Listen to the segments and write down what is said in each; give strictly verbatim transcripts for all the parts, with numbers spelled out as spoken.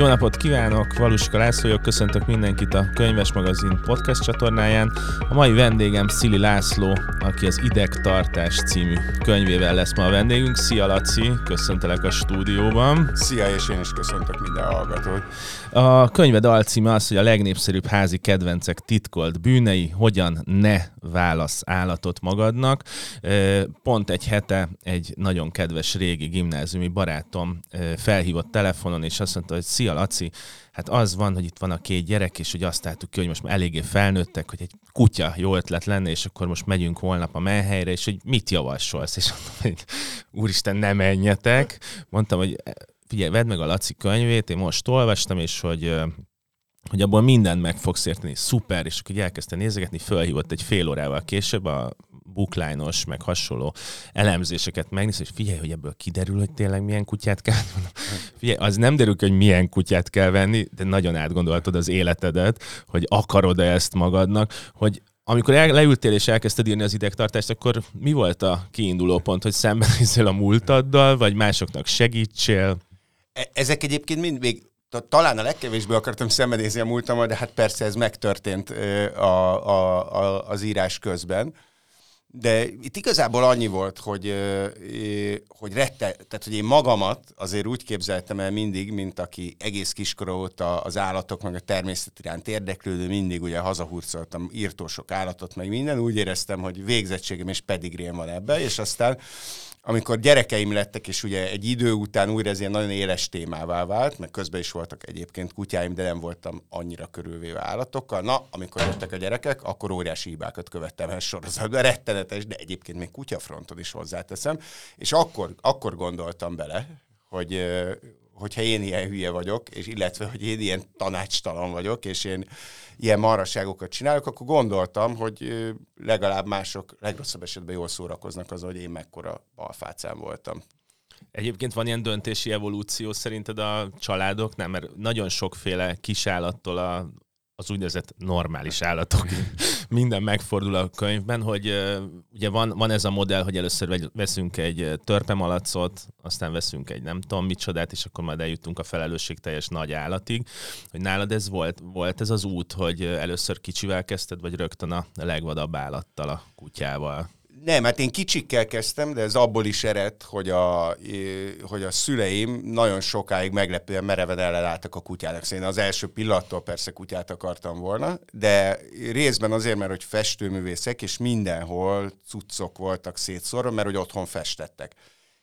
Jó napot kívánok, Valuska László vagyok, köszöntök mindenkit a Könyvesmagazin podcast csatornáján. A mai vendégem Szili László, aki az Idegtartás című könyvével lesz ma a vendégünk. Szia Laci, köszöntelek a stúdióban. Szia, és én is köszöntök minden hallgatót. A könyved alcíme az, hogy a legnépszerűbb házi kedvencek titkolt bűnei, hogyan ne válasz állatot magadnak. Pont egy hete egy nagyon kedves régi gimnáziumi barátom felhívott telefonon, és azt mondta, hogy szia Laci, hát az van, hogy itt van a két gyerek, és hogy azt láttuk ki, hogy most már eléggé felnőttek, hogy egy kutya jó ötlet lenne, és akkor most megyünk holnap a menhelyre, és hogy mit javasolsz? És mondtam, hogy úristen, ne menjetek. Mondtam, hogy figyelj, vedd meg a Laci könyvét, én most olvastam, és hogy, hogy abból mindent meg fogsz érteni. Szuper, és akkor elkezdte nézegetni, fölhívott egy fél órával később a bookline-os, meg hasonló elemzéseket megnézni, és figyelj, hogy ebből kiderül, hogy tényleg milyen kutyát kell. Figyelj, az nem derül ki, hogy milyen kutyát kell venni, de nagyon átgondoltad az életedet, hogy akarod-e ezt magadnak, hogy amikor el, leültél és elkezdted írni az idegtartást, akkor mi volt a kiinduló pont, hogy szembenézzél a múltaddal, vagy másoknak segítsél? E- ezek egyébként mind még talán a legkevésbé akartam szembenézni a múltammal, de hát persze ez megtörtént a, a, a, az írás közben. De itt igazából annyi volt, hogy, hogy rette, tehát hogy én magamat azért úgy képzeltem el mindig, mint aki egész kiskora óta az állatok, meg a természet iránt érdeklődő, mindig ugye hazahurcoltam írtó sok állatot, meg minden, úgy éreztem, hogy végzettségem és pedigrém van ebben, és aztán amikor gyerekeim lettek, és ugye egy idő után újra ez ilyen nagyon éles témává vált, meg közben is voltak egyébként kutyáim, de nem voltam annyira körülvéve állatokkal. Na, amikor jöttek a gyerekek, akkor óriási hibákat követtem el sorozatban. Rettenetes, de egyébként még kutyafronton is hozzáteszem. És akkor, akkor gondoltam bele, hogy hogyha én ilyen hülye vagyok, és illetve, hogy én ilyen tanácstalan vagyok, és én ilyen marhaságokat csinálok, akkor gondoltam, hogy legalább mások legrosszabb esetben jól szórakoznak az, hogy én mekkora balfácán voltam. Egyébként van ilyen döntési evolúció szerinted a családoknál? Mert nagyon sokféle kis állattól a, az úgynevezett normális állatok minden megfordul a könyvben, hogy ugye van, van ez a modell, hogy először veszünk egy törpemalacot, aztán veszünk egy nem tudom micsodát, és akkor majd eljutunk a felelősségteljes nagy állatig. Hogy nálad ez volt, volt ez az út, hogy először kicsivel kezdted, vagy rögtön a legvadabb állattal, a kutyával? Nem, hát én kicsikkel kezdtem, de ez abból is eredt, hogy a, hogy a szüleim nagyon sokáig meglepően mereven ellenálltak a kutyának. Szóval az első pillanattól persze kutyát akartam volna, de részben azért, mert hogy festőművészek, és mindenhol cuccok voltak szétszórva, mert hogy otthon festettek.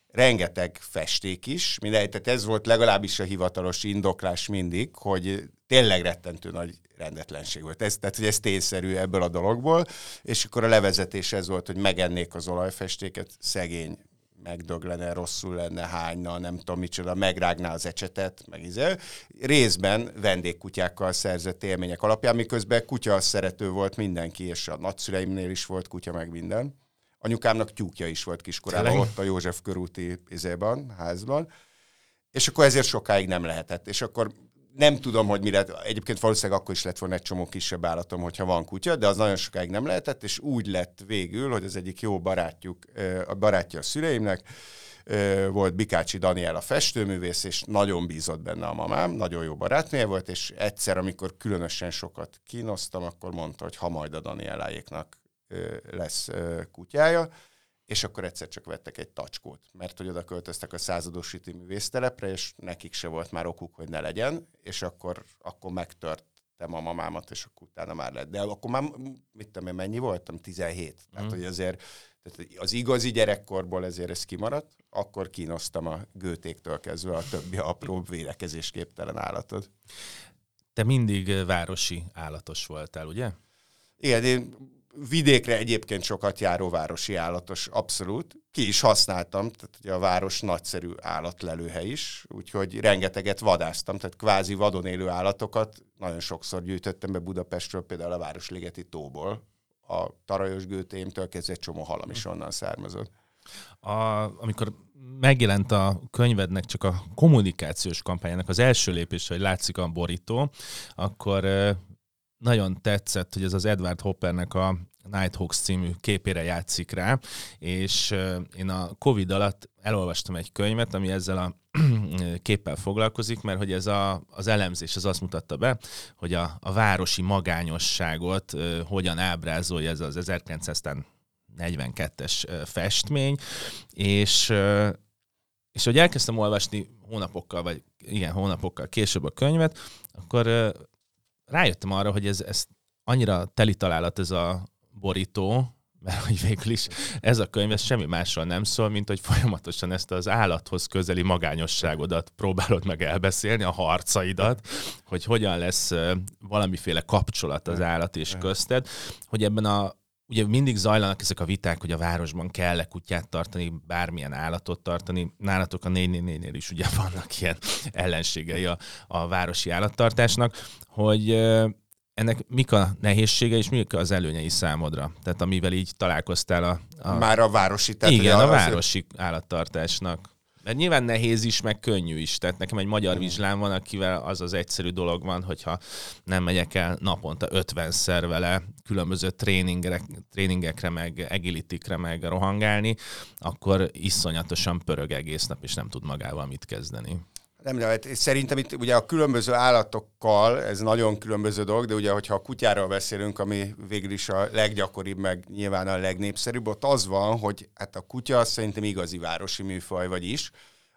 Rengeteg festék is, mindegy, tehát ez volt legalábbis a hivatalos indoklás mindig, hogy tényleg rettentő nagy rendetlenség volt. Ez, tehát, hogy ez tényszerű ebből a dologból, és akkor a levezetés ez volt, hogy megennék az olajfestéket, szegény megdöglene, rosszul lenne, hányna, nem tudom micsoda, megrágná az ecsetet, meg izé. Részben vendégkutyákkal szerzett élmények alapján, miközben kutya szerető volt mindenki, és a nagyszüleimnél is volt kutya, meg minden. Anyukámnak tyúkja is volt kiskorában, ott a József körúti izében, házban, és akkor ezért sokáig nem lehetett. És akkor nem tudom, hogy mire, egyébként valószínűleg akkor is lett volna egy csomó kisebb állatom, hogyha van kutya, de az nagyon sokáig nem lehetett, és úgy lett végül, hogy az egyik jó barátjuk, a barátja a szüleimnek, volt Bikácsi Daniel a festőművész, és nagyon bízott benne a mamám, nagyon jó barátnője volt, és egyszer, amikor különösen sokat kínoztam, akkor mondta, hogy ha majd a Danieláéknak lesz kutyája, és akkor egyszer csak vettek egy tacskót, mert hogy oda költöztek a századosíti művésztelepre, és nekik se volt már okuk, hogy ne legyen, és akkor, akkor megtörtem a mamámat, és akkor utána már lett. De akkor már, mit tudom én, mennyi voltam? tizenhét. Mm. Tehát, hogy azért tehát az igazi gyerekkorból ezért ez kimaradt, akkor kínoztam a Götéktől kezdve a többi apró védekezésképtelen állatot. Te mindig városi állatos voltál, ugye? Igen, én vidékre egyébként sokat járó városi állatos, abszolút. Ki is használtam, tehát ugye a város nagyszerű állatlelőhely is, úgyhogy rengeteget vadáztam, tehát kvázi vadon élő állatokat nagyon sokszor gyűjtöttem be Budapestről, például a Városligeti tóból. A tarajos gőtéimtől kezdve egy csomó halam is onnan származott. A, amikor megjelent a könyvednek csak a kommunikációs kampányának az első lépése, hogy látszik a borító, akkor... Nagyon tetszett, hogy ez az Edward Hoppernek a Nighthawks című képére játszik rá, és én a Covid alatt elolvastam egy könyvet, ami ezzel a képpel foglalkozik, mert hogy ez a, az elemzés az azt mutatta be, hogy a, a városi magányosságot uh, hogyan ábrázolja ez az ezerkilencszáznegyvenkettes festmény, és, uh, és hogy elkezdtem olvasni hónapokkal, vagy igen, hónapokkal később a könyvet, akkor uh, rájöttem arra, hogy ez, ez annyira teli találat ez a borító, mert hogy végül is ez a könyv, ez semmi másról nem szól, mint hogy folyamatosan ezt az állathoz közeli magányosságodat próbálod meg elbeszélni, a harcaidat, hogy hogyan lesz valamiféle kapcsolat az állat és közted, hogy ebben a ugye mindig zajlanak ezek a viták, hogy a városban kell-e kutyát tartani, bármilyen állatot tartani. Nálatok a négy négy négynél is ugye vannak ilyen ellenségei a, a városi állattartásnak, hogy ennek mik a nehézsége és mik az előnyei számodra? Tehát amivel így találkoztál a... a... Már a városi. Tehát igen, a városi azért... állattartásnak. Mert nyilván nehéz is, meg könnyű is. Tehát nekem egy magyar vizslám van, akivel az az egyszerű dolog van, hogyha nem megyek el naponta ötvenszer vele különböző tréningekre, meg agility-kre meg rohangálni, akkor iszonyatosan pörög egész nap, és nem tud magával mit kezdeni. Nem lehet. Szerintem itt ugye a különböző állatokkal, ez nagyon különböző dolog, de ugye, hogyha a kutyáról beszélünk, ami végül is a leggyakoribb, meg nyilván a legnépszerűbb, ott az van, hogy hát a kutya szerintem igazi városi műfaj, vagyis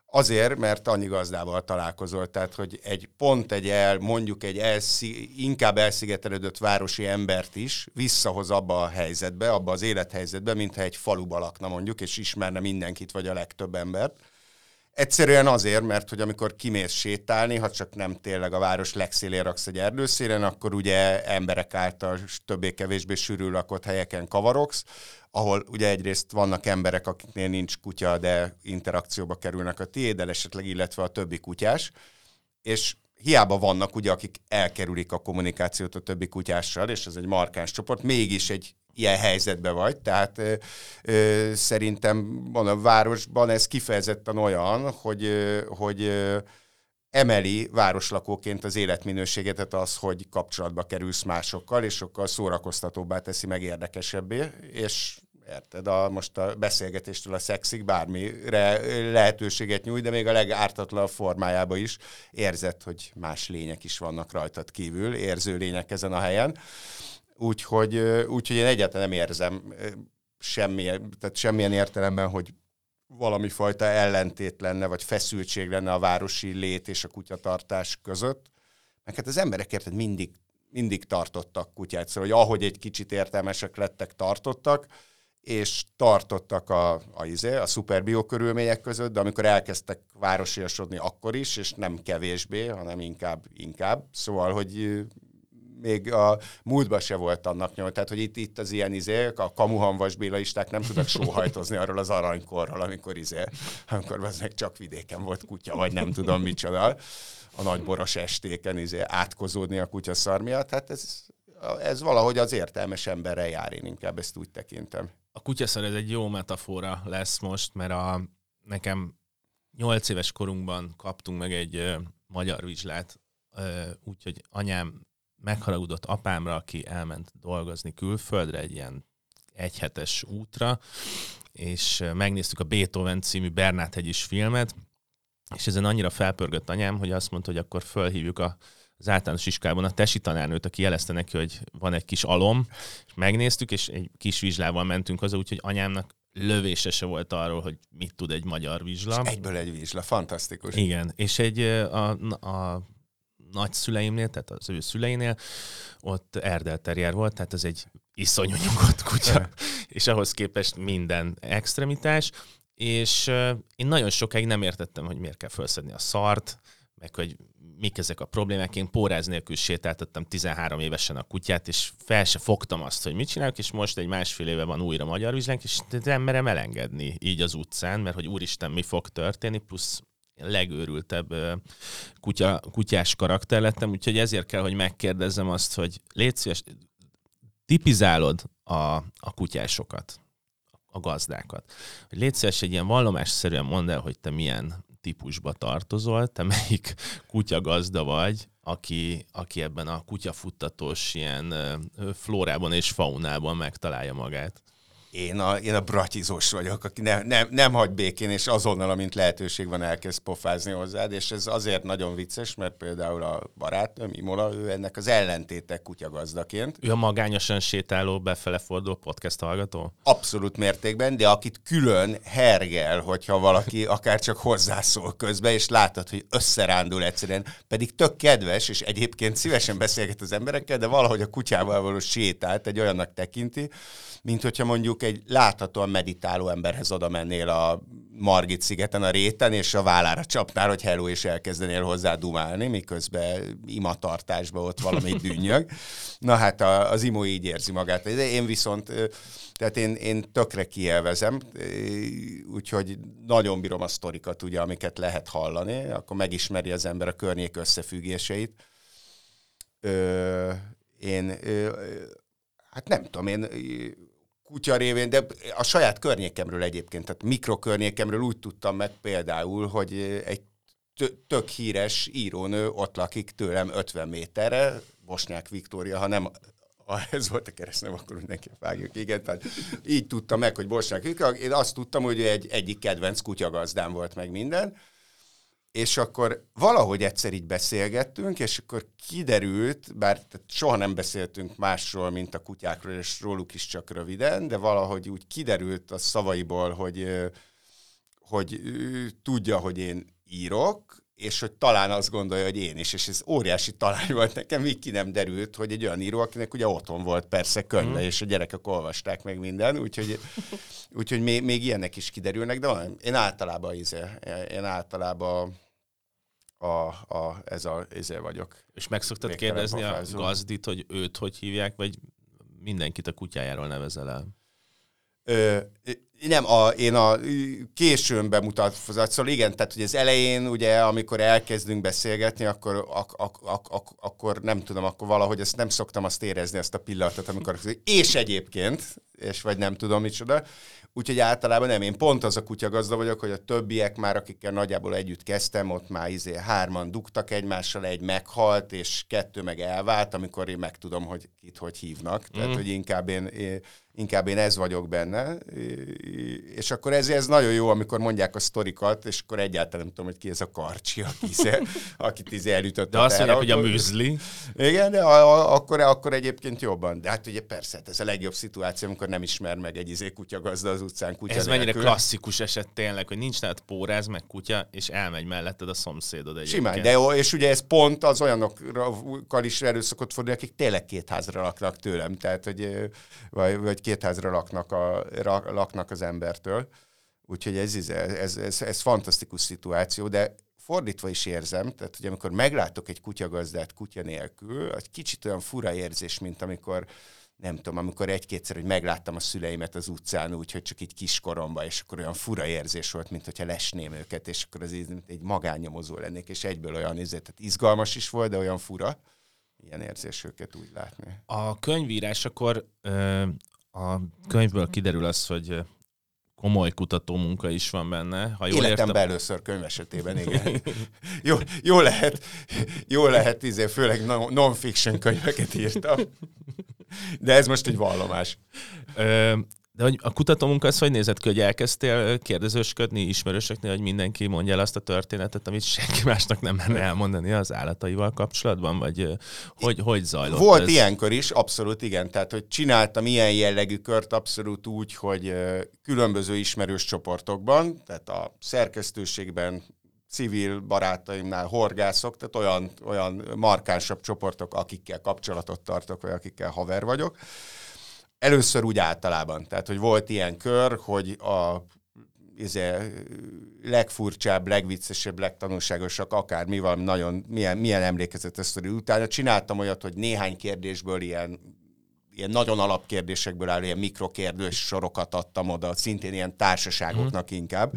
azért, mert annyi gazdával találkozol, tehát hogy egy pont egy el, mondjuk egy elszi, inkább elszigetelődött városi embert is visszahoz abba a helyzetbe, abba az élethelyzetbe, mintha egy faluba lakna mondjuk, és ismerne mindenkit, vagy a legtöbb embert. Egyszerűen azért, mert hogy amikor kimész sétálni, ha csak nem tényleg a város legszélén raksz egy erdőszélen, akkor ugye emberek által többé-kevésbé sűrű lakott helyeken kavarogsz, ahol ugye egyrészt vannak emberek, akiknél nincs kutya, de interakcióba kerülnek a tiéddel esetleg, illetve a többi kutyás, és hiába vannak ugye, akik elkerülik a kommunikációt a többi kutyással, és ez egy markáns csoport, mégis egy ilyen helyzetben vagy, tehát ö, ö, szerintem van a városban ez kifejezetten olyan, hogy, ö, hogy ö, emeli városlakóként az életminőségedet az, hogy kapcsolatba kerülsz másokkal, és sokkal szórakoztatóbbá teszi, meg érdekesebbé, és érted, a, most a beszélgetéstől a szexig bármire lehetőséget nyújt, de még a legártatlanabb formájában is érzed, hogy más lények is vannak rajtad kívül, érző lények ezen a helyen. Úgyhogy, úgyhogy én egyáltalán nem érzem semmilyen, tehát semmilyen értelemben, hogy valami fajta ellentét lenne, vagy feszültség lenne a városi lét és a kutyatartás között. Meg hát az emberek érted mindig, mindig tartottak kutyát, szóval hogy ahogy egy kicsit értelmesek lettek, tartottak, és tartottak a, a, a szuperbió körülmények között, de amikor elkezdtek városiasodni, akkor is, és nem kevésbé, hanem inkább, inkább. Szóval, hogy... még a múltban se volt annak nyom. Tehát, hogy itt, itt az ilyen izék, a kamuhanvas bélaisták nem tudnak sóhajtozni arról az aranykorról, amikor izé, amikor az meg csak vidéken volt kutya, vagy nem tudom micsoda, a nagyboros estéken izé, átkozódni a kutyaszar miatt. Hát ez, ez valahogy az értelmes emberrel jár, én inkább ezt úgy tekintem. A kutyaszar ez egy jó metafora lesz most, mert a, nekem nyolc éves korunkban kaptunk meg egy ö, magyar vizslát, úgyhogy anyám megharagudott apámra, aki elment dolgozni külföldre egy ilyen egyhetes útra, és megnéztük a Beethoven című Bernát-hegyis filmet, és ezen annyira felpörgött anyám, hogy azt mondta, hogy akkor fölhívjuk a az általános iskolában a tesi tanárnőt, aki jelezte neki, hogy van egy kis alom, és megnéztük, és egy kis vizslával mentünk haza, úgyhogy anyámnak lövése se volt arról, hogy mit tud egy magyar vizsla. És egyből egy vizsla, fantasztikus. Igen, és egy a, a nagyszüleimnél, tehát az ő szüleinél, ott erdelterjér volt, tehát ez egy iszonyú nyugodt kutya, és ahhoz képest minden extremitás, és én nagyon sokáig nem értettem, hogy miért kell felszedni a szart, meg hogy mik ezek a problémák. Én póráz nélkül sétáltattam tizenhárom évesen a kutyát, és fel se fogtam azt, hogy mit csinálok, és most egy másfél éve van újra magyar vizslánk, és nem merem elengedni így az utcán, mert hogy úristen, mi fog történni, plusz legőrültebb kutya, kutyás karakter lettem, úgyhogy ezért kell, hogy megkérdezzem azt, hogy légy szíves, tipizálod a, a kutyásokat, a gazdákat. Hogy légy szíves, egy ilyen vallomásszerűen mondd el, hogy te milyen típusba tartozol, te melyik kutyagazda vagy a, aki, aki ebben a kutyafuttatós ilyen flórában és faunában megtalálja magát. Én a, én a bratizós vagyok, aki ne, nem, nem hagy békén, és azonnal, amint lehetőség van, elkezd pofázni hozzád, és ez azért nagyon vicces, mert például a barátnőm, Imola, ő ennek az ellentéte kutyagazdaként. Ő a magányosan sétáló, befele forduló podcast hallgató? Abszolút mértékben, de akit külön hergel, hogyha valaki akár csak hozzászól közben, és látod, hogy összerándul egyszerűen, pedig tök kedves, és egyébként szívesen beszélget az emberekkel, de valahogy a kutyával való sétát egy olyannak tekinti, mint hogyha mondjuk egy láthatóan meditáló emberhez oda mennél a Margit szigeten, a réten, és a vállára csapnál, hogy hello, és elkezdenél hozzá dumálni, miközben imatartásban ott valami dünnyög. Na hát a, az imó így érzi magát. De én viszont, tehát én, én tökre kielvezem, úgyhogy nagyon bírom a sztorikat, ugye, amiket lehet hallani, akkor megismeri az ember a környék összefüggéseit. Ö, én, ö, hát nem tudom, én... kutya révén, de a saját környékemről egyébként, tehát mikrokörnyékemről úgy tudtam meg például, hogy egy tök híres írónő ott lakik tőlem ötven méterre, Bosnyák Viktória, ha nem, ha ez volt a keresztneve, akkor mindenképp vágjuk, igen, tehát így tudtam meg, hogy Bosnyák Viktória, én azt tudtam, hogy egy egyik kedvenc kutyagazdám volt meg minden, és akkor valahogy egyszer így beszélgettünk, és akkor kiderült, bár soha nem beszéltünk másról, mint a kutyákról, és róluk is csak röviden, de valahogy úgy kiderült a szavaiból, hogy, hogy tudja, hogy én írok, és hogy talán azt gondolja, hogy én is, és ez óriási talány volt nekem, míg ki nem derült, hogy egy olyan író, akinek ugye otthon volt persze könyve, mm. és a gyerekek olvasták meg minden, úgyhogy, úgyhogy még, még ilyenek is kiderülnek, de van, én általában izé, én általában a, a, ez a izé vagyok. És meg szoktad kérdezni a gazdit, hogy őt hogy hívják, vagy mindenkit a kutyájáról nevezel el? Ö, nem, a, én a későn bemutatkozat, szóval igen, tehát hogy az elején, ugye, amikor elkezdünk beszélgetni, akkor, ak, ak, ak, ak, akkor nem tudom, akkor valahogy ezt nem szoktam azt érezni, ezt a pillanatot, amikor és egyébként, és vagy nem tudom micsoda, úgyhogy általában nem, én pont az a kutyagazda vagyok, hogy a többiek már, akikkel nagyjából együtt kezdtem, ott már izé hárman dugtak egymással, egy meghalt, és kettő meg elvált, amikor én megtudom, hogy itt hogy hívnak, mm. tehát hogy inkább én, én Inkább én ez vagyok benne, és akkor ezért ez nagyon jó, amikor mondják a sztorikat, és akkor egyáltalán nem tudom, hogy ki ez a karcsi, akit izé elütött. De azt mondják, hogy a műzli. Igen, de a, a, akkor, akkor egyébként jobban. De hát ugye persze, hát ez a legjobb szituáció, amikor nem ismer meg egy izé kutyagazda az utcán kutya Ez nélkül. Mennyire klasszikus eset tényleg, hogy nincs nálad póráz, meg kutya, és elmegy melletted a szomszédod egyébként. Simán, de jó, és ugye ez pont az olyanokkal is elő szokott fordulni, akik tényleg két házra laknak tőlem, tehát hogy vagy, vagy két házra laknak, a, laknak az embertől. Úgyhogy ez, ez, ez, ez fantasztikus szituáció, de fordítva is érzem, tehát hogy amikor meglátok egy kutyagazdát kutya nélkül, egy kicsit olyan fura érzés, mint amikor, nem tudom, amikor egy-kétszer, hogy megláttam a szüleimet az utcán, úgyhogy csak így kiskoromban, és akkor olyan fura érzés volt, mint hogyha lesném őket, és akkor az egy magánnyomozó lennék, és egyből olyan érzés, tehát izgalmas is volt, de olyan fura, ilyen érzés őket úgy látni. A könyvírás akkor... Ö- A könyvből kiderül az, hogy komoly kutató munka is van benne. Ha jól Életemben értem... először könyv esetében, igen. jó, jó lehet, jó lehet izé, főleg non-fiction könyveket írtam. De ez most egy vallomás. De hogy a kutató munka az, hogy nézett ki, hogy elkezdtél kérdezősködni ismerősöknél, hogy mindenki mondja el azt a történetet, amit senki másnak nem menne elmondani az állataival kapcsolatban, vagy hogy, hogy zajlott Volt ez? Ilyen kör is, abszolút igen. Tehát, hogy csináltam ilyen jellegű kört abszolút úgy, hogy különböző ismerős csoportokban, tehát a szerkesztőségben, civil barátaimnál, horgászok, tehát olyan, olyan markánsabb csoportok, akikkel kapcsolatot tartok, vagy akikkel haver vagyok. Először úgy általában, tehát hogy volt ilyen kör, hogy a izé, legfurcsább, legviccesebb, legtanulságosak, akár mi valami nagyon, milyen, milyen emlékezetes sztori utána. Csináltam olyat, hogy néhány kérdésből ilyen, ilyen nagyon alapkérdésekből álló, ilyen mikrokérdős sorokat adtam oda, szintén ilyen társaságoknak mm. inkább,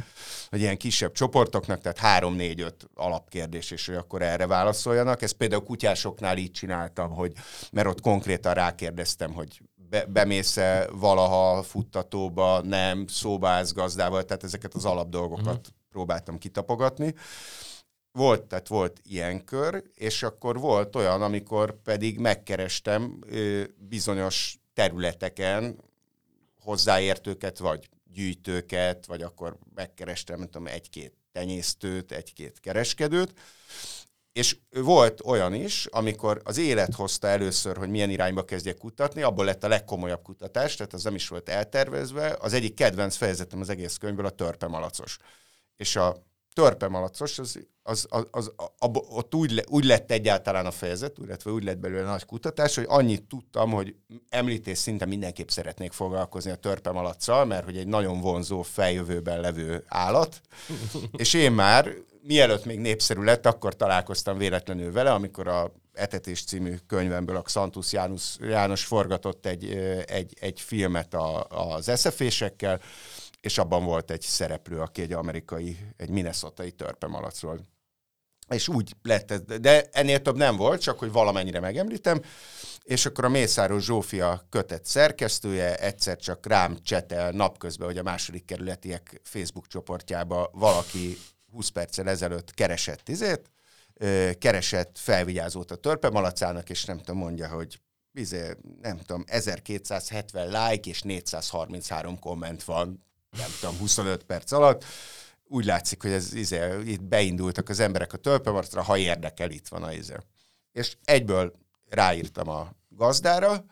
vagy ilyen kisebb csoportoknak, tehát három, négy, öt alapkérdés, és hogy akkor erre válaszoljanak. Ezt például kutyásoknál így csináltam, hogy, mert ott konkrétan rákérdeztem, hogy Be, bemész-e valaha futtatóba, nem, szóba állsz gazdával, tehát ezeket az alapdolgokat mm. próbáltam kitapogatni. Volt, tehát volt ilyen kör, és akkor volt olyan, amikor pedig megkerestem bizonyos területeken hozzáértőket, vagy gyűjtőket, vagy akkor megkerestem, nem tudom, egy-két tenyésztőt, egy-két kereskedőt. És volt olyan is, amikor az élet hozta először, hogy milyen irányba kezdjek kutatni, abból lett a legkomolyabb kutatás, tehát az nem is volt eltervezve. Az egyik kedvenc fejezetem az egész könyvből a törpemalacos. És a törpemalacos, az, az, az, az, ab, ott úgy, le, úgy lett egyáltalán a fejezet, illetve úgy lett belőle nagy kutatás, hogy annyit tudtam, hogy említés szinten mindenképp szeretnék foglalkozni a törpemalacsal, mert hogy egy nagyon vonzó feljövőben levő állat, és én már... Mielőtt még népszerű lett, akkor találkoztam véletlenül vele, amikor a Etetés című könyvemből a Xantus János, János forgatott egy, egy, egy filmet a, az eszefésekkel, és abban volt egy szereplő, aki egy amerikai, egy minnesotai törpemalacról. És úgy lett ez, de ennél több nem volt, csak hogy valamennyire megemlítem, és akkor a Mészáros Zsófia kötet szerkesztője egyszer csak rám csetel napközben, hogy a második kerületiek Facebook csoportjába valaki húsz perccel ezelőtt keresett izét, keresett felvigyázót a törpemalacának, és nem tudom, mondja, hogy izé, nem tudom, ezerkétszázhetven like és négyszázharminchárom komment van, nem tudom, huszonöt perc alatt. Úgy látszik, hogy ez, izé, itt beindultak az emberek a törpemalacra, ha érdekel, itt van a izé. És egyből ráírtam a gazdára,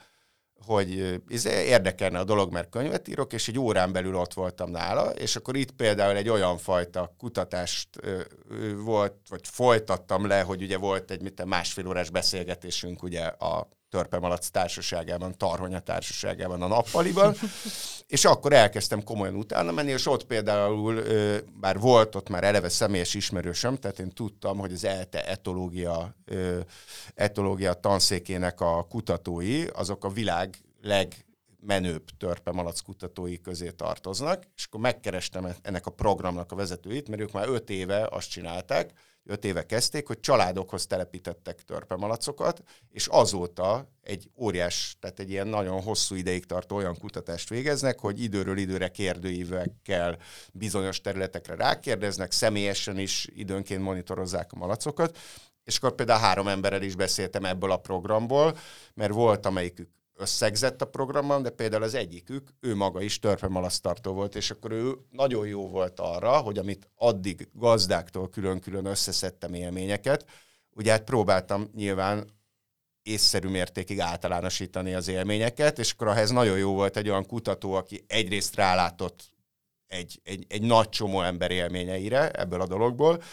hogy izé, érdekelne a dolog, mert könyvet írok, és egy órán belül ott voltam nála, és akkor itt például egy olyan fajta kutatást ö, ö, volt, vagy folytattam le, hogy ugye volt egy mit, másfél órás beszélgetésünk ugye a Törpemalac társaságában, Tarhonya társaságában, a nappaliban, és akkor elkezdtem komolyan utána menni, és ott például ö, már volt ott már eleve személyes ismerősöm, tehát én tudtam, hogy az ELTE etológia, ö, etológia tanszékének a kutatói, azok a világ legmenőbb törpemalac kutatói közé tartoznak, és akkor megkerestem ennek a programnak a vezetőit, mert ők már öt éve azt csinálták, öt éve kezdték, hogy családokhoz telepítettek törpemalacokat, és azóta egy óriás, tehát egy ilyen nagyon hosszú ideig tartó olyan kutatást végeznek, hogy időről időre kérdőívekkel bizonyos területekre rákérdeznek, személyesen is időnként monitorozzák a malacokat, és akkor például három emberrel is beszéltem ebből a programból, mert volt, amelyikük összegzett a programban, de például az egyikük, ő maga is törpemalacztartó volt, és akkor ő nagyon jó volt arra, hogy amit addig gazdáktól külön-külön összeszedtem élményeket, ugye hát próbáltam nyilván észszerű mértékig általánosítani az élményeket, és akkor ahhez nagyon jó volt egy olyan kutató, aki egyrészt rálátott egy, egy, egy nagy csomó ember élményeire ebből a dologból,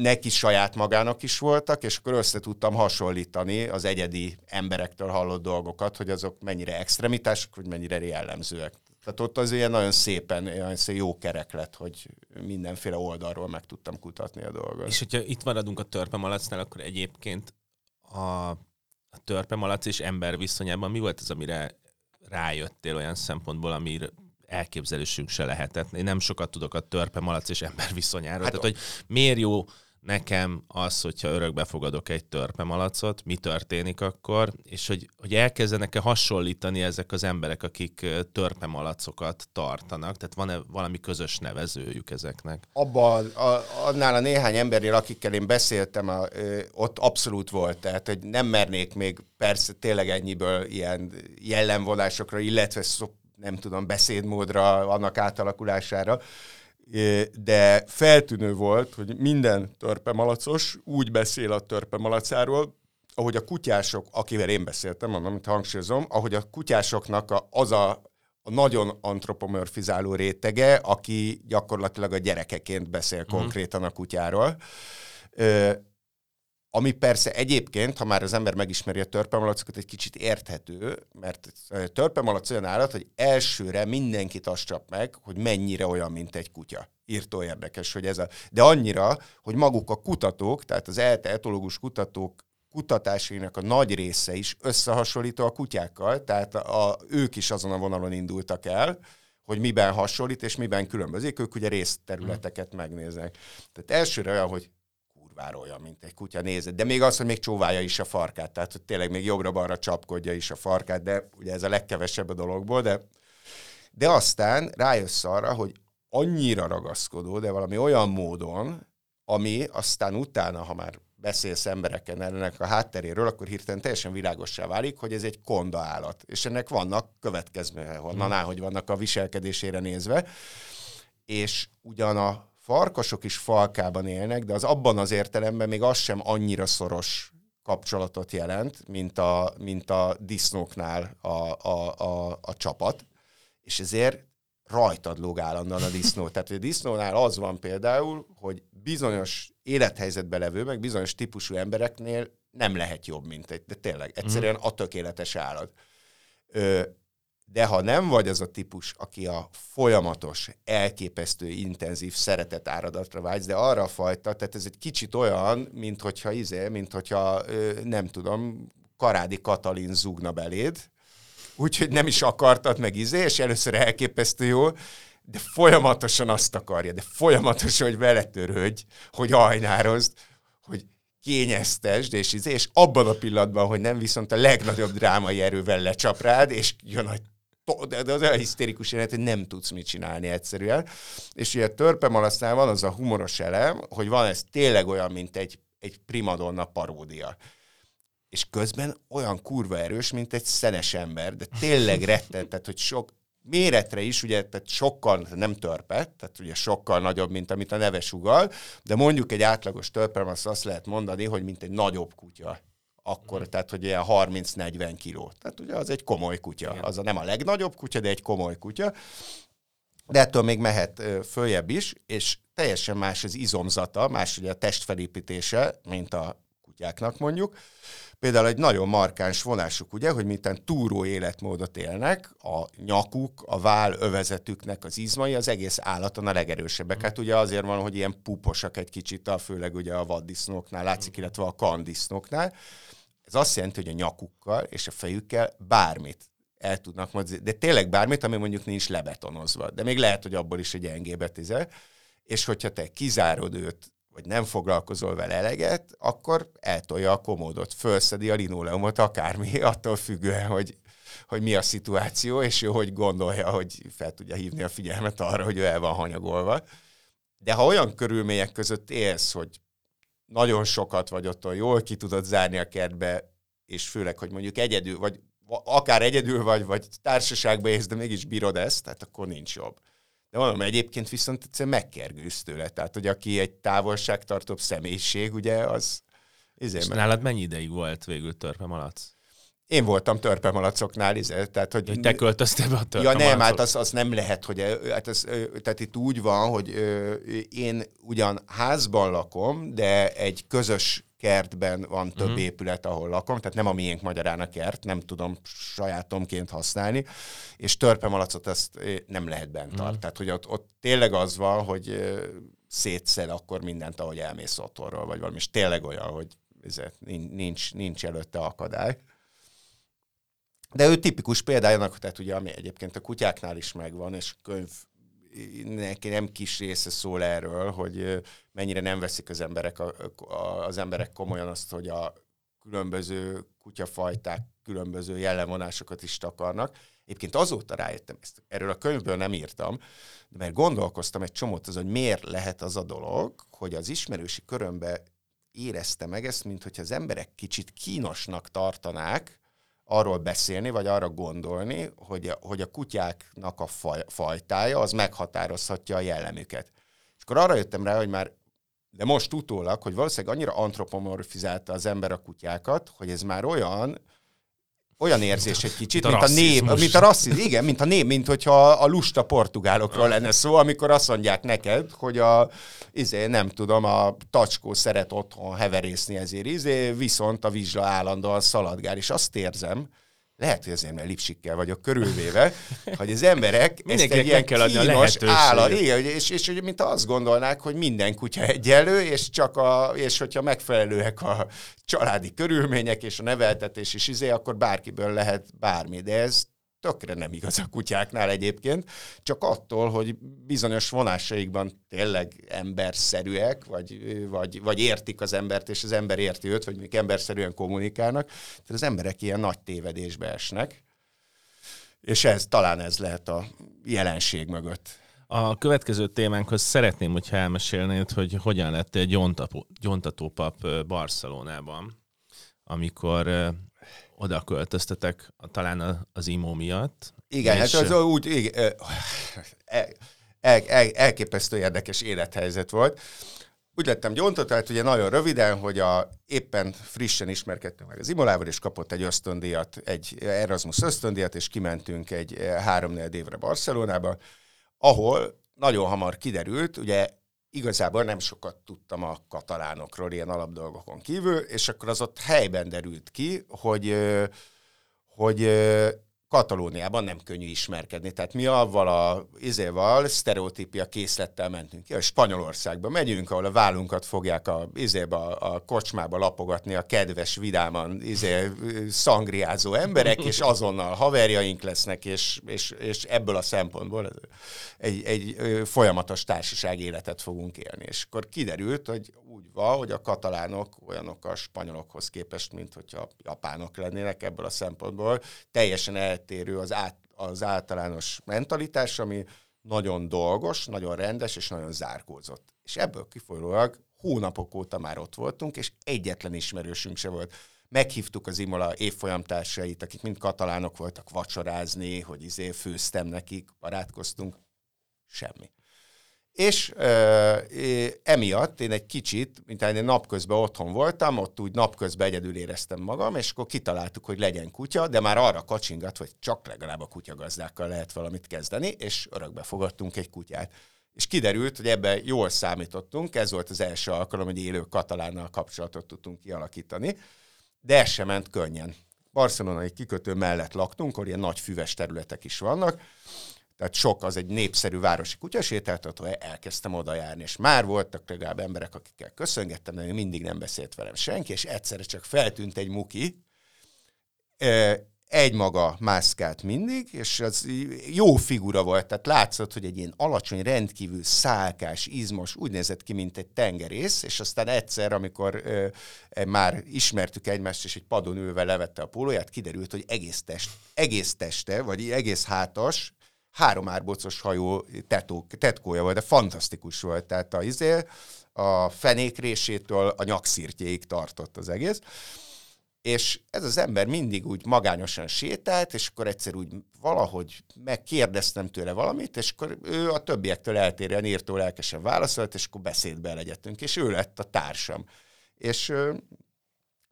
neki saját magának is voltak, és akkor össze tudtam hasonlítani az egyedi emberektől hallott dolgokat, hogy azok mennyire extremitások, vagy mennyire jellemzőek. Tehát ott az ilyen nagyon szépen, olyan szép jó kerek lett, hogy mindenféle oldalról meg tudtam kutatni a dolgot. És hogyha itt maradunk a törpemalacnál, akkor egyébként a, a törpemalac és ember viszonyában mi volt az, amire rájöttél olyan szempontból, amire elképzelésünk se lehetett? Én nem sokat tudok a törpemalac és ember viszonyáról. Hát tehát, hogy miért jó nekem az, hogyha örökbe fogadok egy törpemalacot, mi történik akkor, és hogy, hogy elkezdenek-e hasonlítani ezek az emberek, akik törpemalacokat tartanak, tehát van-e valami közös nevezőjük ezeknek? Abban, a, annál a néhány emberrel, akikkel én beszéltem, a, ö, ott abszolút volt, tehát hogy nem mernék még persze tényleg ennyiből ilyen jellemvonásokra, illetve szop, nem tudom, beszédmódra, annak átalakulására, de feltűnő volt, hogy minden törpemalacos úgy beszél a törpemalacáról, ahogy a kutyások, akivel én beszéltem, mondom, amit hangsúlyozom, ahogy a kutyásoknak az a, a nagyon antropomorfizáló rétege, aki gyakorlatilag a gyerekeként beszél konkrétan a kutyáról. Ami persze egyébként, ha már az ember megismeri a törpemalacokat, egy kicsit érthető, mert a törpemalac olyan állat, hogy elsőre mindenkit azt csap meg, hogy mennyire olyan, mint egy kutya. Írtó érdekes, hogy ez a... De annyira, hogy maguk a kutatók, tehát az ELTE etológus kutatók kutatásainak a nagy része is összehasonlító a kutyákkal, tehát a, a, ők is azon a vonalon indultak el, hogy miben hasonlít és miben különbözik, ők ugye részterületeket megnéznek. Tehát elsőre olyan, hogy vár olyan, mint egy kutya nézett. De még az, hogy még csóválja is a farkát, tehát hogy tényleg még jobbra-balra csapkodja is a farkát, de ugye ez a legkevesebb a dologból, de, de aztán rájössz arra, hogy annyira ragaszkodó, de valami olyan módon ami aztán utána, ha már beszélsz embereken ennek a hátteréről, akkor hirtelen teljesen világossá válik, hogy ez egy konda állat. És ennek vannak következményei, honnan, hogy vannak a viselkedésére nézve. És ugyan a farkasok is falkában élnek, de az abban az értelemben még az sem annyira szoros kapcsolatot jelent, mint a, mint a disznóknál a, a, a, a csapat. És ezért rajtad lóg állandóan a disznó. Tehát a disznónál az van például, hogy bizonyos élethelyzetben levő, meg bizonyos típusú embereknél nem lehet jobb, mint egy, de tényleg egyszerűen a tökéletes állat. Ö, de ha nem vagy az a típus, aki a folyamatos, elképesztő, intenzív szeretet áradatra vágysz, de arra a fajta, tehát ez egy kicsit olyan, mint hogyha, izé, mint hogyha ö, nem tudom, Karádi Katalin zúgna beléd, úgyhogy nem is akartad meg izé, és először elképesztő jó, de folyamatosan azt akarja, de folyamatosan, hogy vele törődj, hogy ajnározd, hogy kényeztesd, és izé, és abban a pillanatban, hogy nem, viszont a legnagyobb drámai erővel lecsap rád, és jön a to- de az olyan hisztérikus jelenet, hogy nem tudsz mit csinálni egyszerűen. És ugye a törpemalasznál van az a humoros elem, hogy van ez tényleg olyan, mint egy, egy primadonna paródia. És közben olyan kurva erős, mint egy szenes ember, de tényleg rettent, tehát hogy sok méretre is, ugye, tehát sokkal nem törpe, tehát ugye sokkal nagyobb, mint amit a neve sugall, de mondjuk egy átlagos törpemalaszt azt lehet mondani, hogy mint egy nagyobb kutya. Akkor, tehát hogy ilyen harminc-negyven kiló. Tehát ugye az egy komoly kutya. Az a nem a legnagyobb kutya, de egy komoly kutya. De ettől még mehet följebb is, és teljesen más az izomzata, más ugye a testfelépítése, mint a kutyáknak mondjuk. Például egy nagyon markáns vonásuk, ugye, hogy miután túró életmódot élnek, a nyakuk, a váll övezetüknek az izmai az egész állaton a legerősebbek. Hát ugye azért van, hogy ilyen puposak egy kicsit, főleg ugye a vaddisznóknál látszik, illetve a kandisznóknál. Ez azt jelenti, hogy a nyakukkal és a fejükkel bármit el tudnak mondani, de tényleg bármit, ami mondjuk nincs lebetonozva. De még lehet, hogy abból is egy gyengébbet izel. És hogyha te kizárod őt, vagy nem foglalkozol vele eleget, akkor eltolja a komódot, fölszedi a linoleumot, akármi, attól függően, hogy, hogy mi a szituáció, és ő hogy gondolja, hogy fel tudja hívni a figyelmet arra, hogy ő el van hanyagolva. De ha olyan körülmények között élsz, hogy nagyon sokat vagy otthon, jól ki tudod zárni a kertbe, és főleg, hogy mondjuk egyedül, vagy akár egyedül vagy, vagy társaságba élsz, de mégis bírod ezt, tehát akkor nincs jobb. De mondom, egyébként viszont egyszerűen megkergősz tőle. Tehát, hogy aki egy távolságtartóbb személyiség, ugye, az... És meg... nálad mennyi ideig volt végül törpemalac? Én voltam törpemalacoknál, izé, tehát, hogy... hogy te költöztél be a törpemalacok? Ja nem, hát az, az nem lehet, hogy... Hát az, tehát itt úgy van, hogy ö, én ugyan házban lakom, de egy közös kertben van több uh-huh. épület, ahol lakom, tehát nem a miénk magyarán a kert, nem tudom sajátomként használni, és törpemalacot ezt nem lehet bent uh-huh. tartani. Tehát, hogy ott, ott tényleg az van, hogy szétszed akkor mindent, ahogy elmész otthonról, vagy valami, és tényleg olyan, hogy nincs, nincs előtte akadály. De ő tipikus példájának, tehát ugye, ami egyébként a kutyáknál is megvan, és könyv neki nem kis része szól erről, hogy mennyire nem veszik az emberek, a, a, az emberek komolyan azt, hogy a különböző kutyafajták különböző jellemvonásokat is takarnak. Egyébként azóta rájöttem, ezt erről a könyvből nem írtam, de mert gondolkoztam egy csomót az, hogy miért lehet az a dolog, hogy az ismerősi körömbe érezte meg ezt, mint hogyha az emberek kicsit kínosnak tartanák arról beszélni, vagy arra gondolni, hogy a, hogy a kutyáknak a faj, fajtája, az meghatározhatja a jellemüket. És akkor arra jöttem rá, hogy már, de most utólag, hogy valószínűleg annyira antropomorfizálta az ember a kutyákat, hogy ez már olyan, olyan érzés egy kicsit, mint a, mint a nép, mint a rasszizmus, igen, mint a nép, mint hogyha a lusta portugálokról lenne szó, amikor azt mondják neked, hogy a, izé, nem tudom, a tacskó szeret otthon heverészni, ezért izé, viszont a vizsla állandóan szaladgál, és azt érzem, lehet, hogy azért, mert lipsikkel vagyok körülvéve, hogy az emberek ezt egy ilyen kínos állat, és, és, és mint azt gondolnák, hogy minden kutya egyenlő, és, csak a, és hogyha megfelelőek a családi körülmények, és a neveltetés is izé, akkor bárkiből lehet bármi, de ez tökre nem igaz a kutyáknál egyébként, csak attól, hogy bizonyos vonásaikban tényleg emberszerűek, vagy, vagy, vagy értik az embert, és az ember érti őt, vagy még emberszerűen kommunikálnak. Tehát az emberek ilyen nagy tévedésbe esnek, és ez talán ez lehet a jelenség mögött. A következő témánkhoz szeretném, hogyha elmesélnéd, hogy hogyan lettél gyontató, gyontatópap Barcelonában, amikor oda költöztetek talán az imó miatt. Igen, és... hát az úgy igen, el, el, elképesztő érdekes élethelyzet volt. Úgy lettem gyontató, tehát ugye nagyon röviden, hogy a, éppen frissen ismerkedtem meg az imolával, és kapott egy ösztöndíjat, egy Erasmus ösztöndíjat, és kimentünk egy három-négy évre Barcelonába, ahol nagyon hamar kiderült, ugye igazából nem sokat tudtam a katalánokról ilyen alapdolgokon kívül, és akkor az ott helyben derült ki, hogy, hogy Katalóniában nem könnyű ismerkedni. Tehát mi avval a izéval, sztereotípia készlettel mentünk ki, a Spanyolországba megyünk, ahol a vállunkat fogják a, izéba, a kocsmába lapogatni a kedves, vidáman izé, szangriázó emberek, és azonnal haverjaink lesznek, és, és, és ebből a szempontból egy, egy folyamatos társaság életet fogunk élni. És akkor kiderült, hogy úgy van, hogy a katalánok olyanok a spanyolokhoz képest, mint hogyha japánok lennének ebből a szempontból, teljesen el térő az, át, az általános mentalitás, ami nagyon dolgos, nagyon rendes és nagyon zárkózott. És ebből kifolyólag hónapok óta már ott voltunk, és egyetlen ismerősünk se volt. Meghívtuk az Imola évfolyamtársait, akik mind katalánok voltak, vacsorázni, hogy izé főztem nekik, barátkoztunk. Semmi. És ö, emiatt én egy kicsit, mint én napközben otthon voltam, ott úgy napközben egyedül éreztem magam, és akkor kitaláltuk, hogy legyen kutya, de már arra kacsingat, hogy csak legalább a kutyagazdákkal lehet valamit kezdeni, és örökbe fogadtunk egy kutyát. És kiderült, hogy ebben jól számítottunk, ez volt az első alkalom, hogy élő katalánnal kapcsolatot tudtunk kialakítani, de ez sem ment könnyen. Barcelonai kikötő mellett laktunk, ahol ilyen nagy füves területek is vannak, tehát sok, az egy népszerű városi kutyasétáltató, elkezdtem oda járni, és már voltak legalább emberek, akikkel köszöngettem, de még mindig nem beszélt velem senki, és egyszerre csak feltűnt egy muki, egymaga mászkált mindig, és az jó figura volt, tehát látszott, hogy egy ilyen alacsony, rendkívül szálkás, izmos, úgy nézett ki, mint egy tengerész, és aztán egyszer, amikor már ismertük egymást, és egy padon ülve levette a pólóját, kiderült, hogy egész, test, egész teste, vagy egész hátas, három árbocos hajó tetó, tetkója volt, de fantasztikus volt. Tehát a, izé, a fenék résétől a nyakszirtjéig tartott az egész. És ez az ember mindig úgy magányosan sétált, és akkor egyszer úgy valahogy megkérdeztem tőle valamit, és akkor ő a többiektől eltérően írtó lelkesen válaszolt, és akkor beszédbe elegyedtünk, és ő lett a társam. És...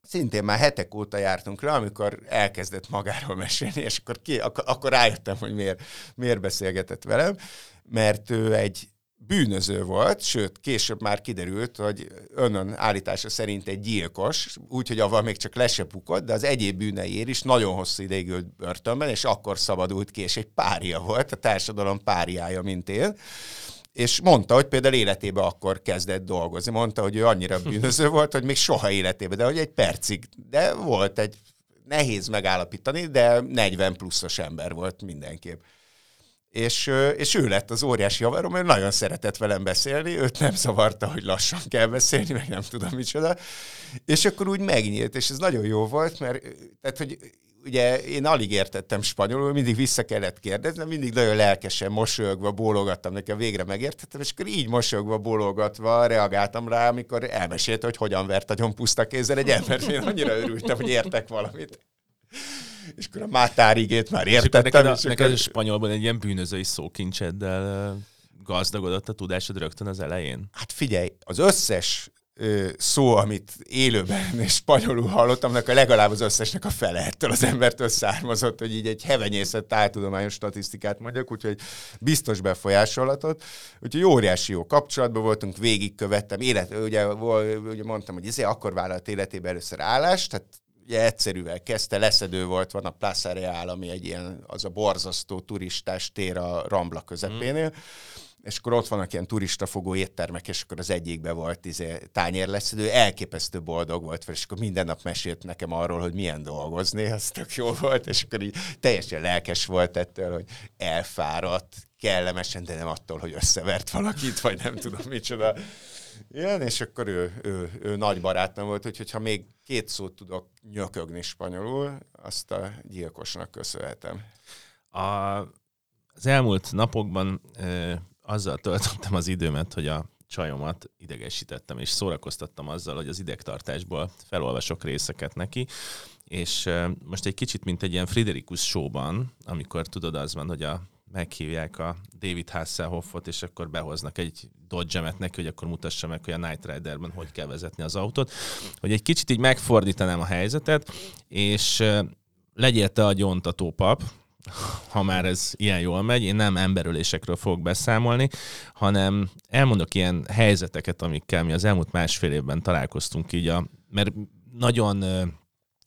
szintén már hetek óta jártunk le, amikor elkezdett magáról mesélni, és akkor, ki, ak- akkor rájöttem, hogy miért, miért beszélgetett velem, mert ő egy bűnöző volt, sőt, később már kiderült, hogy önön állítása szerint egy gyilkos, úgyhogy avval még csak le se bukott, de az egyéb bűneiért is nagyon hosszú ideig ült börtönben, és akkor szabadult ki, és egy pária volt, a társadalom páriája, mint én. És mondta, hogy például életében akkor kezdett dolgozni. Mondta, hogy ő annyira bűnöző volt, hogy még soha életében, de hogy egy percig. De volt egy, nehéz megállapítani, de negyven pluszos ember volt mindenképp. És, és ő lett az óriási javarom, ő nagyon szeretett velem beszélni, őt nem zavarta, hogy lassan kell beszélni, meg nem tudom micsoda. És akkor úgy megnyílt, és ez nagyon jó volt, mert tehát, hogy ugye én alig értettem spanyolul, mindig vissza kellett kérdezni, mindig nagyon lelkesen mosolyogva bólogattam neki, végre megértettem, és akkor így mosolyogva, bólogatva reagáltam rá, amikor elmesélte, hogy hogyan vert agyon puszta kézzel egy embert, én annyira örültem, hogy értek valamit. És akkor a mátárigét már értettem. És neked, a, és neked a spanyolban egy ilyen bűnözői szókincseddel gazdagodott a tudásod rögtön az elején? Hát figyelj, az összes szó, amit élőben és spanyolul hallottam, a legalább az összesnek a fele ettől az embertől származott, hogy így egy hevenyészet tájtudományos statisztikát mondjak, úgyhogy biztos befolyásolhatott. Úgyhogy óriási jó kapcsolatban voltunk, végigkövettem, élet, ugye, ugye mondtam, hogy ezért akkor vállalt életében először állást, tehát ugye egyszerűvel kezdte, leszedő volt, van a Plaza Real, ami egy ilyen, az a borzasztó turistás tér a Rambla közepénél, mm. és akkor ott vannak ilyen turistafogó éttermek, és akkor az egyikben volt izé, tányérleszedő, elképesztő boldog volt, és akkor minden nap mesélt nekem arról, hogy milyen dolgozni, az tök jó volt, és akkor így teljesen lelkes volt ettől, hogy elfáradt, kellemesen, de nem attól, hogy összevert valakit, vagy nem tudom micsoda. Igen, és akkor ő, ő, ő nagy barátnám volt, úgyhogy ha még két szót tudok nyökögni spanyolul, azt a gyilkosnak köszönhetem. A, az elmúlt napokban ö, azzal töltöttem az időmet, hogy a csajomat idegesítettem, és szórakoztattam azzal, hogy az idegtartásból felolvasok részeket neki, és most egy kicsit, mint egy ilyen Friderikus showban, amikor tudod, az van, hogy a, meghívják a David Hasselhoffot, és akkor behoznak egy Dodge-emet neki, hogy akkor mutassa meg, hogy a Knight Riderben hogy kell vezetni az autót, hogy egy kicsit így megfordítanám a helyzetet, és legyél te a gyóntató pap, ha már ez ilyen jól megy, én nem emberölésekről fogok beszámolni, hanem elmondok ilyen helyzeteket, amikkel mi az elmúlt másfél évben találkoztunk így, a, mert nagyon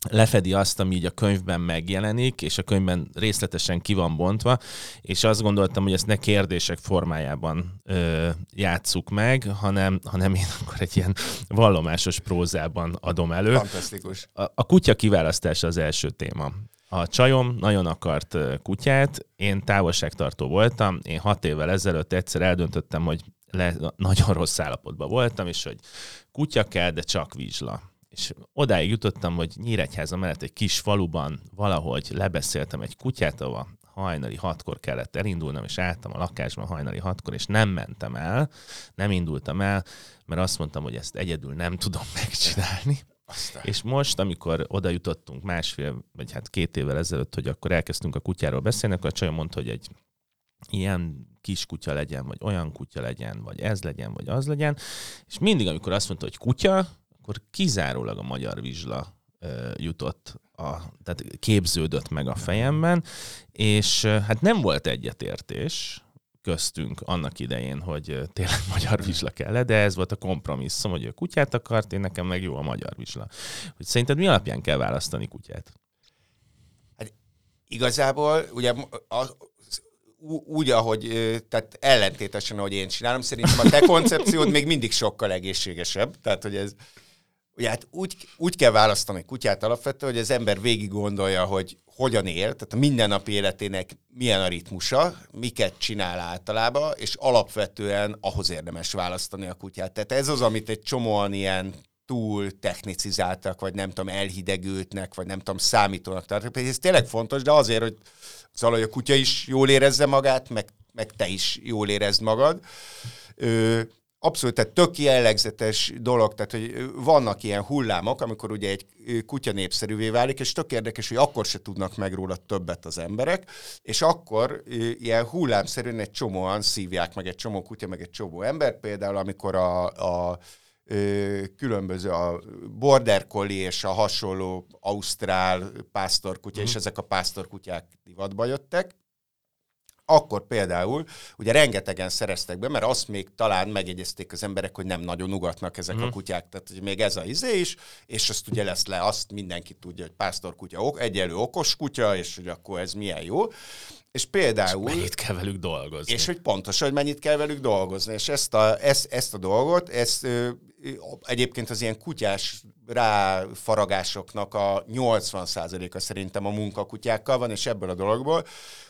lefedi azt, ami így a könyvben megjelenik, és a könyvben részletesen ki van bontva, és azt gondoltam, hogy ezt ne kérdések formájában ö, játsszuk meg, hanem, hanem én akkor egy ilyen vallomásos prózában adom elő. Fantasztikus. A, a kutya kiválasztása az első téma. A csajom nagyon akart kutyát, én távolságtartó voltam, én hat évvel ezelőtt egyszer eldöntöttem, hogy le, nagyon rossz állapotban voltam, és hogy kutya kell, de csak vizsla. És odáig jutottam, hogy Nyíregyháza mellett egy kis faluban valahogy lebeszéltem egy kutyát, ahol hajnali hatkor kellett elindulnom, és álltam a lakásban hajnali hatkor, és nem mentem el, nem indultam el, mert azt mondtam, hogy ezt egyedül nem tudom megcsinálni. Aztán. És most, amikor oda jutottunk másfél, vagy hát két évvel ezelőtt, hogy akkor elkezdtünk a kutyáról beszélni, akkor a csajom mondta, hogy egy ilyen kis kutya legyen, vagy olyan kutya legyen, vagy ez legyen, vagy az legyen. És mindig, amikor azt mondta, hogy kutya, akkor kizárólag a magyar vizsla ö, jutott, a, tehát képződött meg a fejemben, és ö, hát nem volt egyetértés köztünk annak idején, hogy tényleg magyar vizsla kell, de ez volt a kompromisszum, hogy ő kutyát akart, én nekem meg jó a magyar vizsla. Hogy szerinted mi alapján kell választani kutyát? Hát igazából ugye a, úgy, ahogy, tehát ellentétesen, ahogy én csinálom, szerintem a te koncepciód még mindig sokkal egészségesebb. Tehát, hogy ez, ugye hát úgy, úgy kell választani kutyát alapvetően, hogy az ember végig gondolja, hogy hogyan él, tehát a mindennapi életének milyen a ritmusa, miket csinál általában, és alapvetően ahhoz érdemes választani a kutyát. Tehát ez az, amit egy csomóan ilyen túl technicizáltak, vagy nem tudom, elhidegültnek, vagy nem tudom, számítónak tartják. Ez tényleg fontos, de azért, hogy szóval, hogy a kutya is jól érezze magát, meg, meg te is jól érezd magad. Ö, abszolút, tehát tök jellegzetes dolog, tehát hogy vannak ilyen hullámok, amikor ugye egy kutya népszerűvé válik, és tök érdekes, hogy akkor se tudnak meg róla többet az emberek, és akkor ilyen hullámszerűen egy csomóan szívják meg, egy csomó kutya, meg egy csomó ember, például amikor a, a különböző a border collie és a hasonló ausztrál pásztorkutya, mm. és ezek a pásztorkutyák divatba jöttek, akkor például ugye rengetegen szereztek be, mert azt még talán megjegyezték az emberek, hogy nem nagyon ugatnak ezek mm. a kutyák, tehát hogy még ez a izé is, és azt ugye lesz le, azt mindenki tudja, hogy pásztorkutya egyelő okos kutya, és hogy akkor ez milyen jó. És például... És mennyit kell velük dolgozni. És hogy pontosan, hogy mennyit kell velük dolgozni. És ezt a, ezt, ezt a dolgot, ezt ö, egyébként az ilyen kutyás ráfaragásoknak a nyolcvan százaléka szerintem a munkakutyákkal van, és ebből a dologból,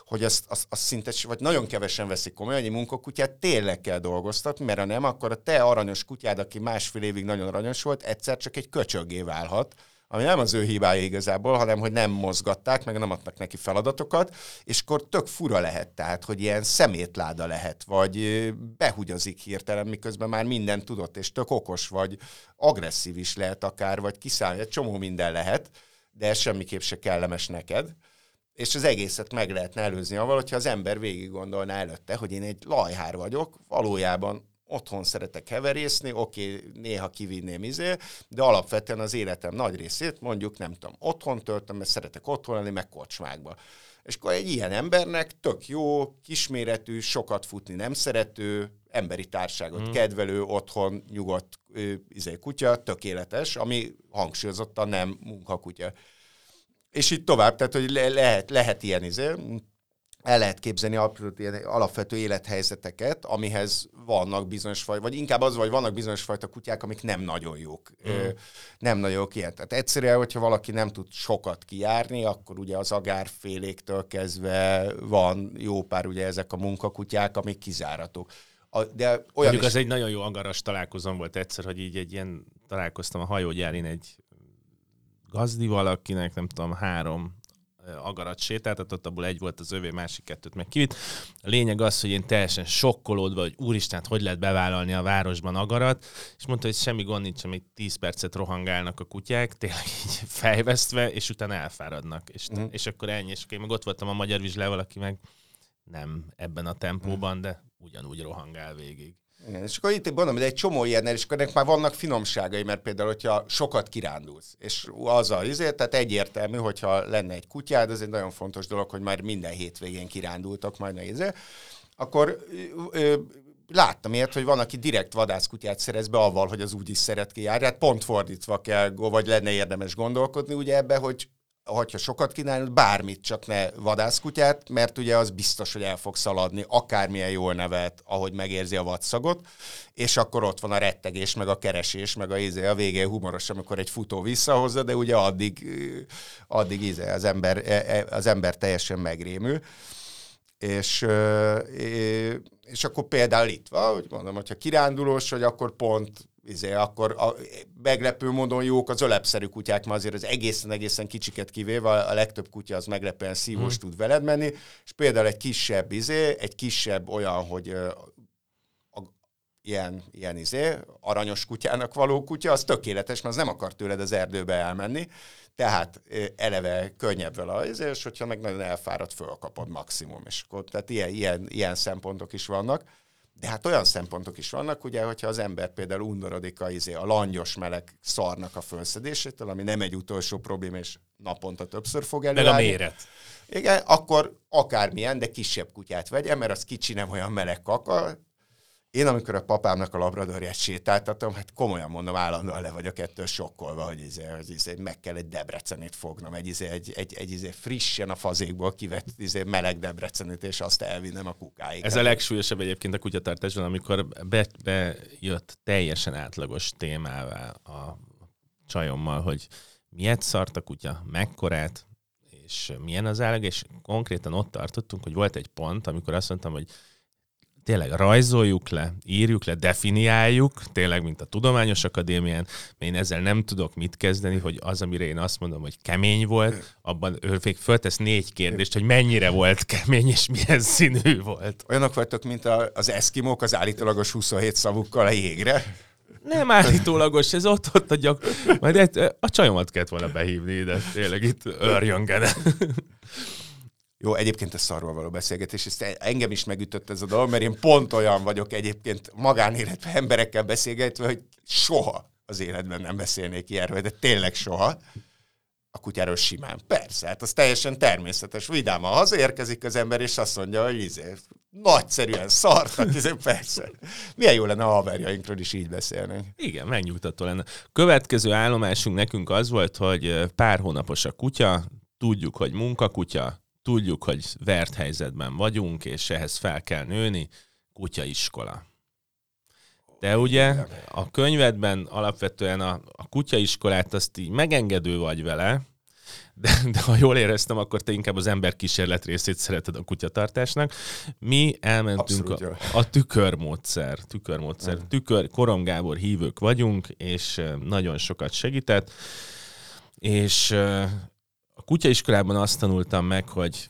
hogy azt, azt, azt szinte, vagy nagyon kevesen veszik komolyan, hogy egy munkakutyát tényleg kell dolgoztatni, mert ha nem, akkor a te aranyos kutyád, aki másfél évig nagyon aranyos volt, egyszer csak egy köcsöggé válhat, ami nem az ő hibája igazából, hanem hogy nem mozgatták, meg nem adnak neki feladatokat, és akkor tök fura lehet, tehát, hogy ilyen szemétláda lehet, vagy behugyazik hirtelen, miközben már mindent tudott, és tök okos, vagy agresszív is lehet akár, vagy kiszállni, egy csomó minden lehet, de ez semmiképp se kellemes neked. És az egészet meg lehetne előzni avval, hogyha az ember végig gondolná előtte, hogy én egy lajhár vagyok, valójában otthon szeretek heverészni, oké, néha kivinném izé, de alapvetően az életem nagy részét mondjuk, nem tudom, otthon töltöm, mert szeretek otthon lenni, meg kocsmákba. És akkor egy ilyen embernek tök jó, kisméretű, sokat futni nem szerető, emberi társágot hmm. kedvelő, otthon nyugodt izé, kutya, tökéletes, ami hangsúlyozottan nem munkakutya. És így tovább, tehát hogy le- lehet, lehet ilyen izé, el lehet képzelni alapvető élethelyzeteket, amihez vannak bizonyos fajta, vagy inkább az, hogy vannak bizonyos fajta kutyák, amik nem nagyon jók. Mm. Ö, nem nagyon jók ilyen. Tehát egyszerűen, hogyha valaki nem tud sokat kijárni, akkor ugye az agárféléktől kezdve van jó pár ugye ezek a munkakutyák, amik kizáratók. A, de olyan mondjuk is... az egy nagyon jó agaras találkozom volt egyszer, hogy így egy ilyen találkoztam a hajógyárin egy gazdival, akinek nem tudom, három agarat sétáltat, ott abból egy volt az övé, másik kettőt meg kivitt. A lényeg az, hogy én teljesen sokkolódva, hogy úristen, hogy lehet bevállalni a városban agarat, és mondta, hogy semmi gond nincs, amíg tíz percet rohangálnak a kutyák, tényleg így fejvesztve, és utána elfáradnak. És, mm. és akkor ennyi, és én meg ott voltam a magyar vizslával, aki meg nem ebben a tempóban, mm. de ugyanúgy rohangál végig. Igen, és akkor itt mondom, hogy egy csomó ilyen, és akkor ennek már vannak finomságai, mert például, hogyha sokat kirándulsz, és az a izért, tehát egyértelmű, hogyha lenne egy kutyád, az egy nagyon fontos dolog, hogy már minden hétvégén kirándultak majd nézre, akkor ö, ö, láttam ilyet, hogy van, aki direkt vadászkutyát szerez be avval, hogy az úgy is szeret kijárni, hát pont fordítva kell, vagy lenne érdemes gondolkodni ugye ebbe, hogy hogyha sokat kínálod, bármit, csak ne vadászkutyát, mert ugye az biztos, hogy el fog szaladni, akármilyen jól nevelt, ahogy megérzi a vadszagot, és akkor ott van a rettegés, meg a keresés, meg a íze, a végén humoros, amikor egy futó visszahozza, de ugye addig, addig íze, az ember, az ember teljesen megrémül. És, és akkor például itt van, hogy mondom, hogyha kirándulós, hogy akkor pont izé, akkor a, meglepő módon jók az ölepszerű kutyák, mert azért az egészen-egészen kicsiket kivéve, a legtöbb kutya az meglepően szívós hmm. tud veled menni, és például egy kisebb izé, egy kisebb olyan, hogy ö, a, ilyen, ilyen izé, aranyos kutyának való kutya, az tökéletes, mert az nem akar tőled az erdőbe elmenni, tehát eleve könnyebb vele izé, és hogyha meg nagyon elfáradt, fölkapod maximum, és akkor tehát ilyen, ilyen, ilyen szempontok is vannak. De hát olyan szempontok is vannak, ugye, hogyha az ember például undorodik a, izé, a langyos meleg szarnak a fölszedésétől, ami nem egy utolsó probléma, és naponta többször fog előállni. Meg a méret. Igen, akkor akármilyen, de kisebb kutyát vegye, mert az kicsi nem olyan meleg kaka. Én amikor a papámnak a labradorját sétáltatom, hát komolyan mondom, állandóan le vagyok ettől sokkolva, hogy, izé, hogy izé, meg kell egy debrecenit fognom, egy, izé, egy, egy, egy izé frissen a fazékból kivett izé, meleg debrecenit, és azt elvinnem a kukáig. Ez a legsúlyosabb egyébként a kutyatartásban, amikor bejött be teljesen átlagos témává a csajommal, hogy miért szart a kutya, mekkorát, és milyen az állag, és konkrétan ott tartottunk, hogy volt egy pont, amikor azt mondtam, hogy tényleg rajzoljuk le, írjuk le, definiáljuk, tényleg, mint a Tudományos Akadémián, mert én ezzel nem tudok mit kezdeni, hogy az, amire én azt mondom, hogy kemény volt, abban ő föltesz négy kérdést, hogy mennyire volt kemény, és milyen színű volt. Olyanok voltak, mint az eszkimók az állítólagos huszonhét szavukkal a jégre. Nem állítólagos, ez ott, ott a gyak... Majd a csajomat kellett volna behívni, de tényleg itt örjöngene. Jó, egyébként a szarról való beszélgetés, ezt engem is megütött ez a dolog, mert én pont olyan vagyok egyébként magánéletben emberekkel beszélgetve, hogy soha az életben nem beszélnék ilyenről, de tényleg soha. A kutyáról simán. Persze, hát az teljesen természetes. Vidáman hazaérkezik az ember, és azt mondja, hogy izé, nagyszerűen szartak, izé, persze. Milyen jó lenne, a haverjainkról is így beszélnénk. Igen, megnyugtató lenne. Következő állomásunk nekünk az volt, hogy pár hónapos a kutya, tudjuk, hogy munkakutya, tudjuk, hogy vert helyzetben vagyunk, és ehhez fel kell nőni, kutyaiskola. De ugye a könyvedben alapvetően a, a kutyaiskolát azt így megengedő vagy vele, de, de ha jól éreztem, akkor te inkább az emberkísérlet részét szereted a kutyatartásnak. Mi elmentünk a, a tükörmódszer, tükörmódszer, mm. tükör, Korom Gábor hívők vagyunk, és nagyon sokat segített, és... A kutyaiskolában azt tanultam meg, hogy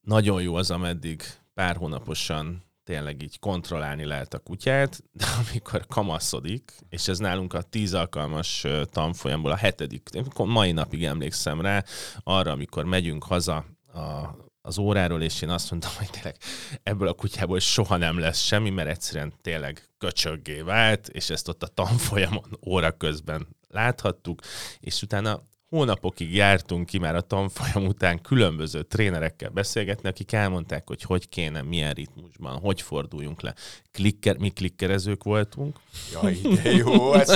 nagyon jó az, ameddig pár hónaposan tényleg így kontrollálni lehet a kutyát, de amikor kamaszodik, és ez nálunk a tíz alkalmas tanfolyamból a hetedik, mai napig emlékszem rá, arra, amikor megyünk haza a, az óráról, és én azt mondtam, hogy tényleg ebből a kutyából soha nem lesz semmi, mert egyszerűen tényleg köcsöggé vált, és ezt ott a tanfolyamon óra közben láthattuk, és utána hónapokig jártunk ki már a tanfolyam után különböző trénerekkel beszélgetni, akik elmondták, hogy hogy kéne, milyen ritmusban, hogy forduljunk le. Klikker, mi klikkerezők voltunk. Jaj, de jó, ezt,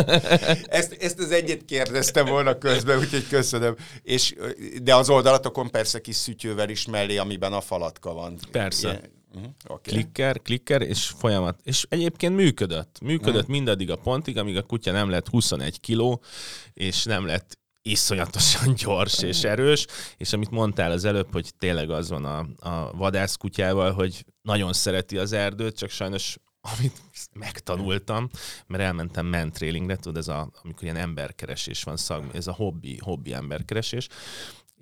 ezt, ezt az egyet kérdeztem volna közben, úgyhogy köszönöm. És, de az oldalatokon persze kis szütyővel is mellé, amiben a falatka van. Persze. Ilyen. Uh-huh. Okay. Klikker, klikker, és folyamat. És egyébként működött. Működött uh-huh. mindaddig a pontig, amíg a kutya nem lett huszonegy kiló, és nem lett iszonyatosan gyors és erős, és amit mondtál az előbb, hogy tényleg az van a, a vadászkutyával, hogy nagyon szereti az erdőt, csak sajnos amit megtanultam, mert elmentem mentrailingre, tudod, ez a, amikor ilyen emberkeresés van, szag, ez a hobbi, hobbi emberkeresés,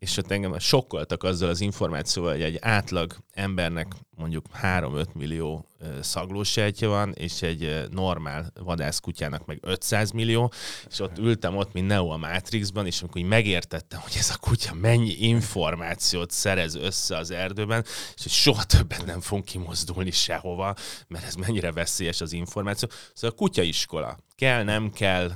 és ott engem sokkoltak azzal az információval, hogy egy átlag embernek mondjuk három-öt millió szaglósejtje van, és egy normál vadászkutyának meg ötszáz millió, és ott ültem ott, mint Neo a Matrixban, és amikor megértettem, hogy ez a kutya mennyi információt szerez össze az erdőben, és hogy soha többet nem fogunk kimozdulni sehova, mert ez mennyire veszélyes az információ. Szóval a kutyaiskola. Kell, nem kell.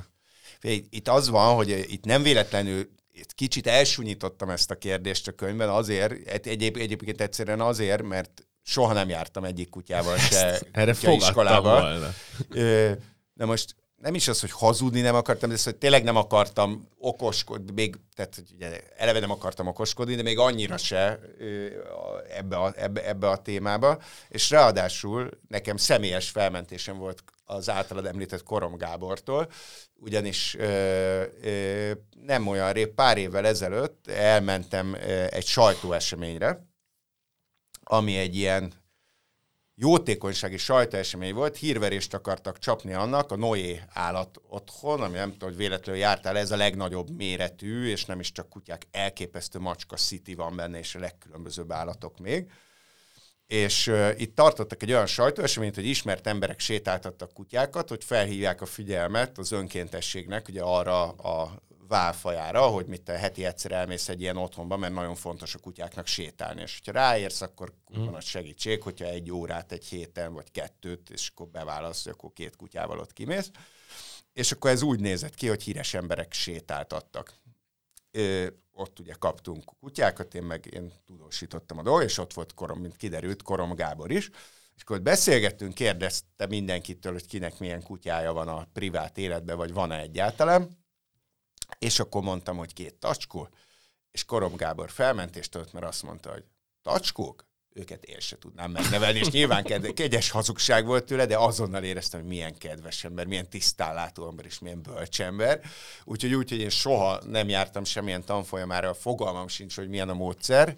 Itt az van, hogy itt nem véletlenül kicsit elsúnyítottam ezt a kérdést a könyvben, azért, egyéb, egyébként egyszerűen azért, mert soha nem jártam egyik kutyával se kutyaiskolába. De most nem is az, hogy hazudni nem akartam, de az, hogy tényleg nem akartam okoskodni, még, tehát ugye, eleve nem akartam okoskodni, de még annyira se ebbe a, ebbe, ebbe a témába. És ráadásul nekem személyes felmentésem volt az általad említett Korom Gábortól, ugyanis ö, ö, nem olyan rég, pár évvel ezelőtt elmentem ö, egy sajtóeseményre, ami egy ilyen jótékonysági sajtóesemény volt, hírverést akartak csapni annak, a Noé állat otthon, ami nem tudom, hogy véletlenül jártál, ez a legnagyobb méretű, és nem is csak kutyák, elképesztő macska city van benne, és a legkülönbözőbb állatok még. És uh, itt tartottak egy olyan sajtóeseményt, hogy ismert emberek sétáltattak kutyákat, hogy felhívják a figyelmet az önkéntességnek ugye arra a válfajára, hogy mit a heti egyszer elmész egy ilyen otthonba, mert nagyon fontos a kutyáknak sétálni. És hogyha ráérsz, akkor van a segítség, hogyha egy órát, egy héten, vagy kettőt, és akkor beválasz, hogy akkor két kutyával ott kimész. És akkor ez úgy nézett ki, hogy híres emberek sétáltattak. Ö, ott ugye kaptunk kutyákat, én meg én tudósítottam a dolgot, és ott volt Korom, mint kiderült, Korom Gábor is. És akkor beszélgettünk, kérdezte mindenkitől, hogy kinek milyen kutyája van a privát életben, vagy van-e egyáltalán. És akkor mondtam, hogy két tacskó, és Korom Gábor felmentést adott, mert azt mondta, hogy tacskók? Őket én se tudnám megnevelni, és nyilván kedves, kegyes hazugság volt tőle, de azonnal éreztem, hogy milyen kedves ember, milyen tisztánlátó ember, és milyen bölcs ember. Úgyhogy úgy, hogy én soha nem jártam semmilyen tanfolyamára, fogalmam sincs, hogy milyen a módszer,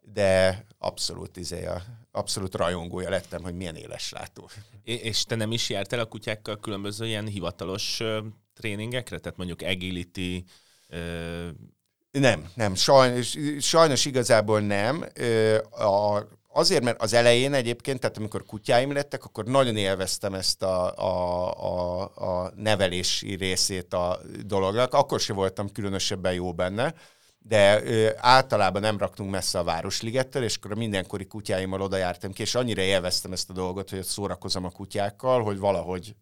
de abszolút, izé, abszolút rajongója lettem, hogy milyen éleslátó. És te nem is jártál a kutyákkal különböző ilyen hivatalos tréningekre? Tehát mondjuk agility... Ö- Nem, nem, sajnos, sajnos igazából nem. A, azért, mert az elején egyébként, tehát amikor kutyáim lettek, akkor nagyon élveztem ezt a, a, a, a nevelési részét a dolognak. Akkor sem voltam különösebben jó benne, de ö, általában nem raktunk messze a Városligettől, és akkor a mindenkori kutyáimmal oda jártam ki, és annyira élveztem ezt a dolgot, hogy ott szórakozom a kutyákkal, hogy valahogy,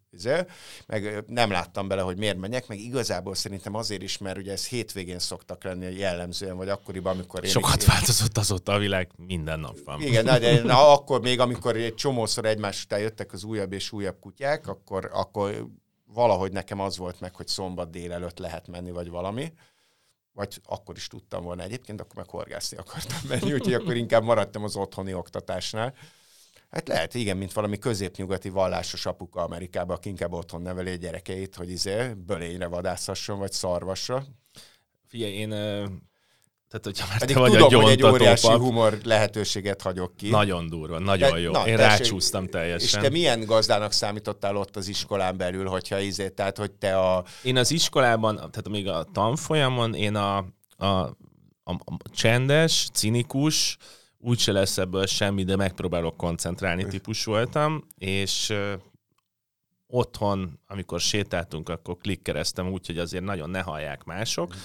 meg nem láttam bele, hogy miért menjek, meg igazából szerintem azért is, mert ugye ez hétvégén szoktak lenni jellemzően, vagy akkoriban, amikor... Én Sokat én... változott azóta a világ, minden nap van. Igen, na, de na, akkor még, amikor egy csomószor egymás után jöttek az újabb és újabb kutyák, akkor, akkor valahogy nekem az volt meg, hogy szombat délelőtt lehet menni, vagy valami. Vagy akkor is tudtam volna egyébként, akkor meg horgászni akartam menni, úgyhogy akkor inkább maradtam az otthoni oktatásnál. Hát lehet, igen, mint valami középnyugati vallásos apuka Amerikában, aki inkább otthon neveli a gyerekeit, hogy izé bölényre vadászhasson, vagy szarvasra. Figyelj, én... Tehát, hogyha már pedig te vagy tudom, hogy egy óriási pap, humor lehetőséget hagyok ki. Nagyon durva, nagyon de, jó. Na, én rácsúsztam teljesen. És te milyen gazdának számítottál ott az iskolán belül, hogyha izé, tehát, hogy te a... Én az iskolában, tehát még a tanfolyamon, én a, a, a, a csendes, cinikus, úgyse lesz ebből semmi, de megpróbálok koncentrálni típus voltam, és... otthon, amikor sétáltunk, akkor klikkereztem úgy, hogy azért nagyon ne hallják mások,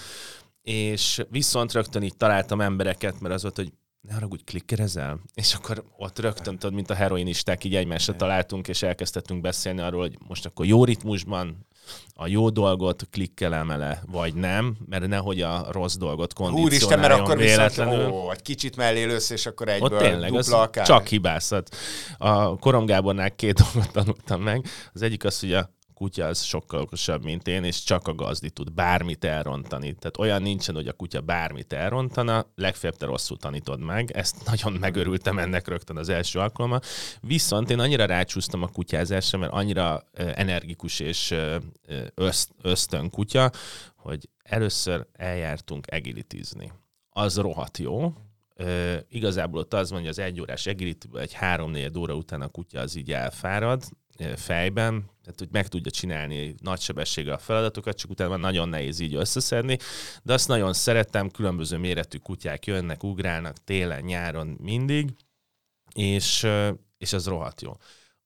és viszont rögtön így találtam embereket, mert az volt, hogy ne haragudj, klikkerezel? És akkor ott rögtön, tudod, mint a heroinisták, így egymásra találtunk, és elkezdtettünk beszélni arról, hogy most akkor jó ritmusban a jó dolgot klikkelem-e, vagy nem, mert nehogy a rossz dolgot kondicionáljon véletlenül. Ó, egy kicsit mellélősz, és akkor egyből ott tényleg, dupla akár. Csak hibászat. A Korom Gábornál két dolgot tanultam meg. Az egyik az, hogy a kutya az sokkal okosabb, mint én, és csak a gazdi tud bármit elrontani. Tehát olyan nincsen, hogy a kutya bármit elrontana, legfeljebb te rosszul tanítod meg. Ezt nagyon megörültem ennek rögtön az első alkalommal. Viszont én annyira rácsúsztam a kutyázásra, mert annyira energikus és ösztön kutya, hogy először eljártunk agilitizni. Az rohadt jó. Ö, igazából ott az van, hogy az egy órás egérítőből egy három-négy óra után a kutya az így elfárad fejben, tehát hogy meg tudja csinálni nagy sebességgel a feladatokat, csak utána nagyon nehéz így összeszedni, de azt nagyon szerettem, különböző méretű kutyák jönnek, ugrálnak télen, nyáron mindig, és, és az rohadt jó.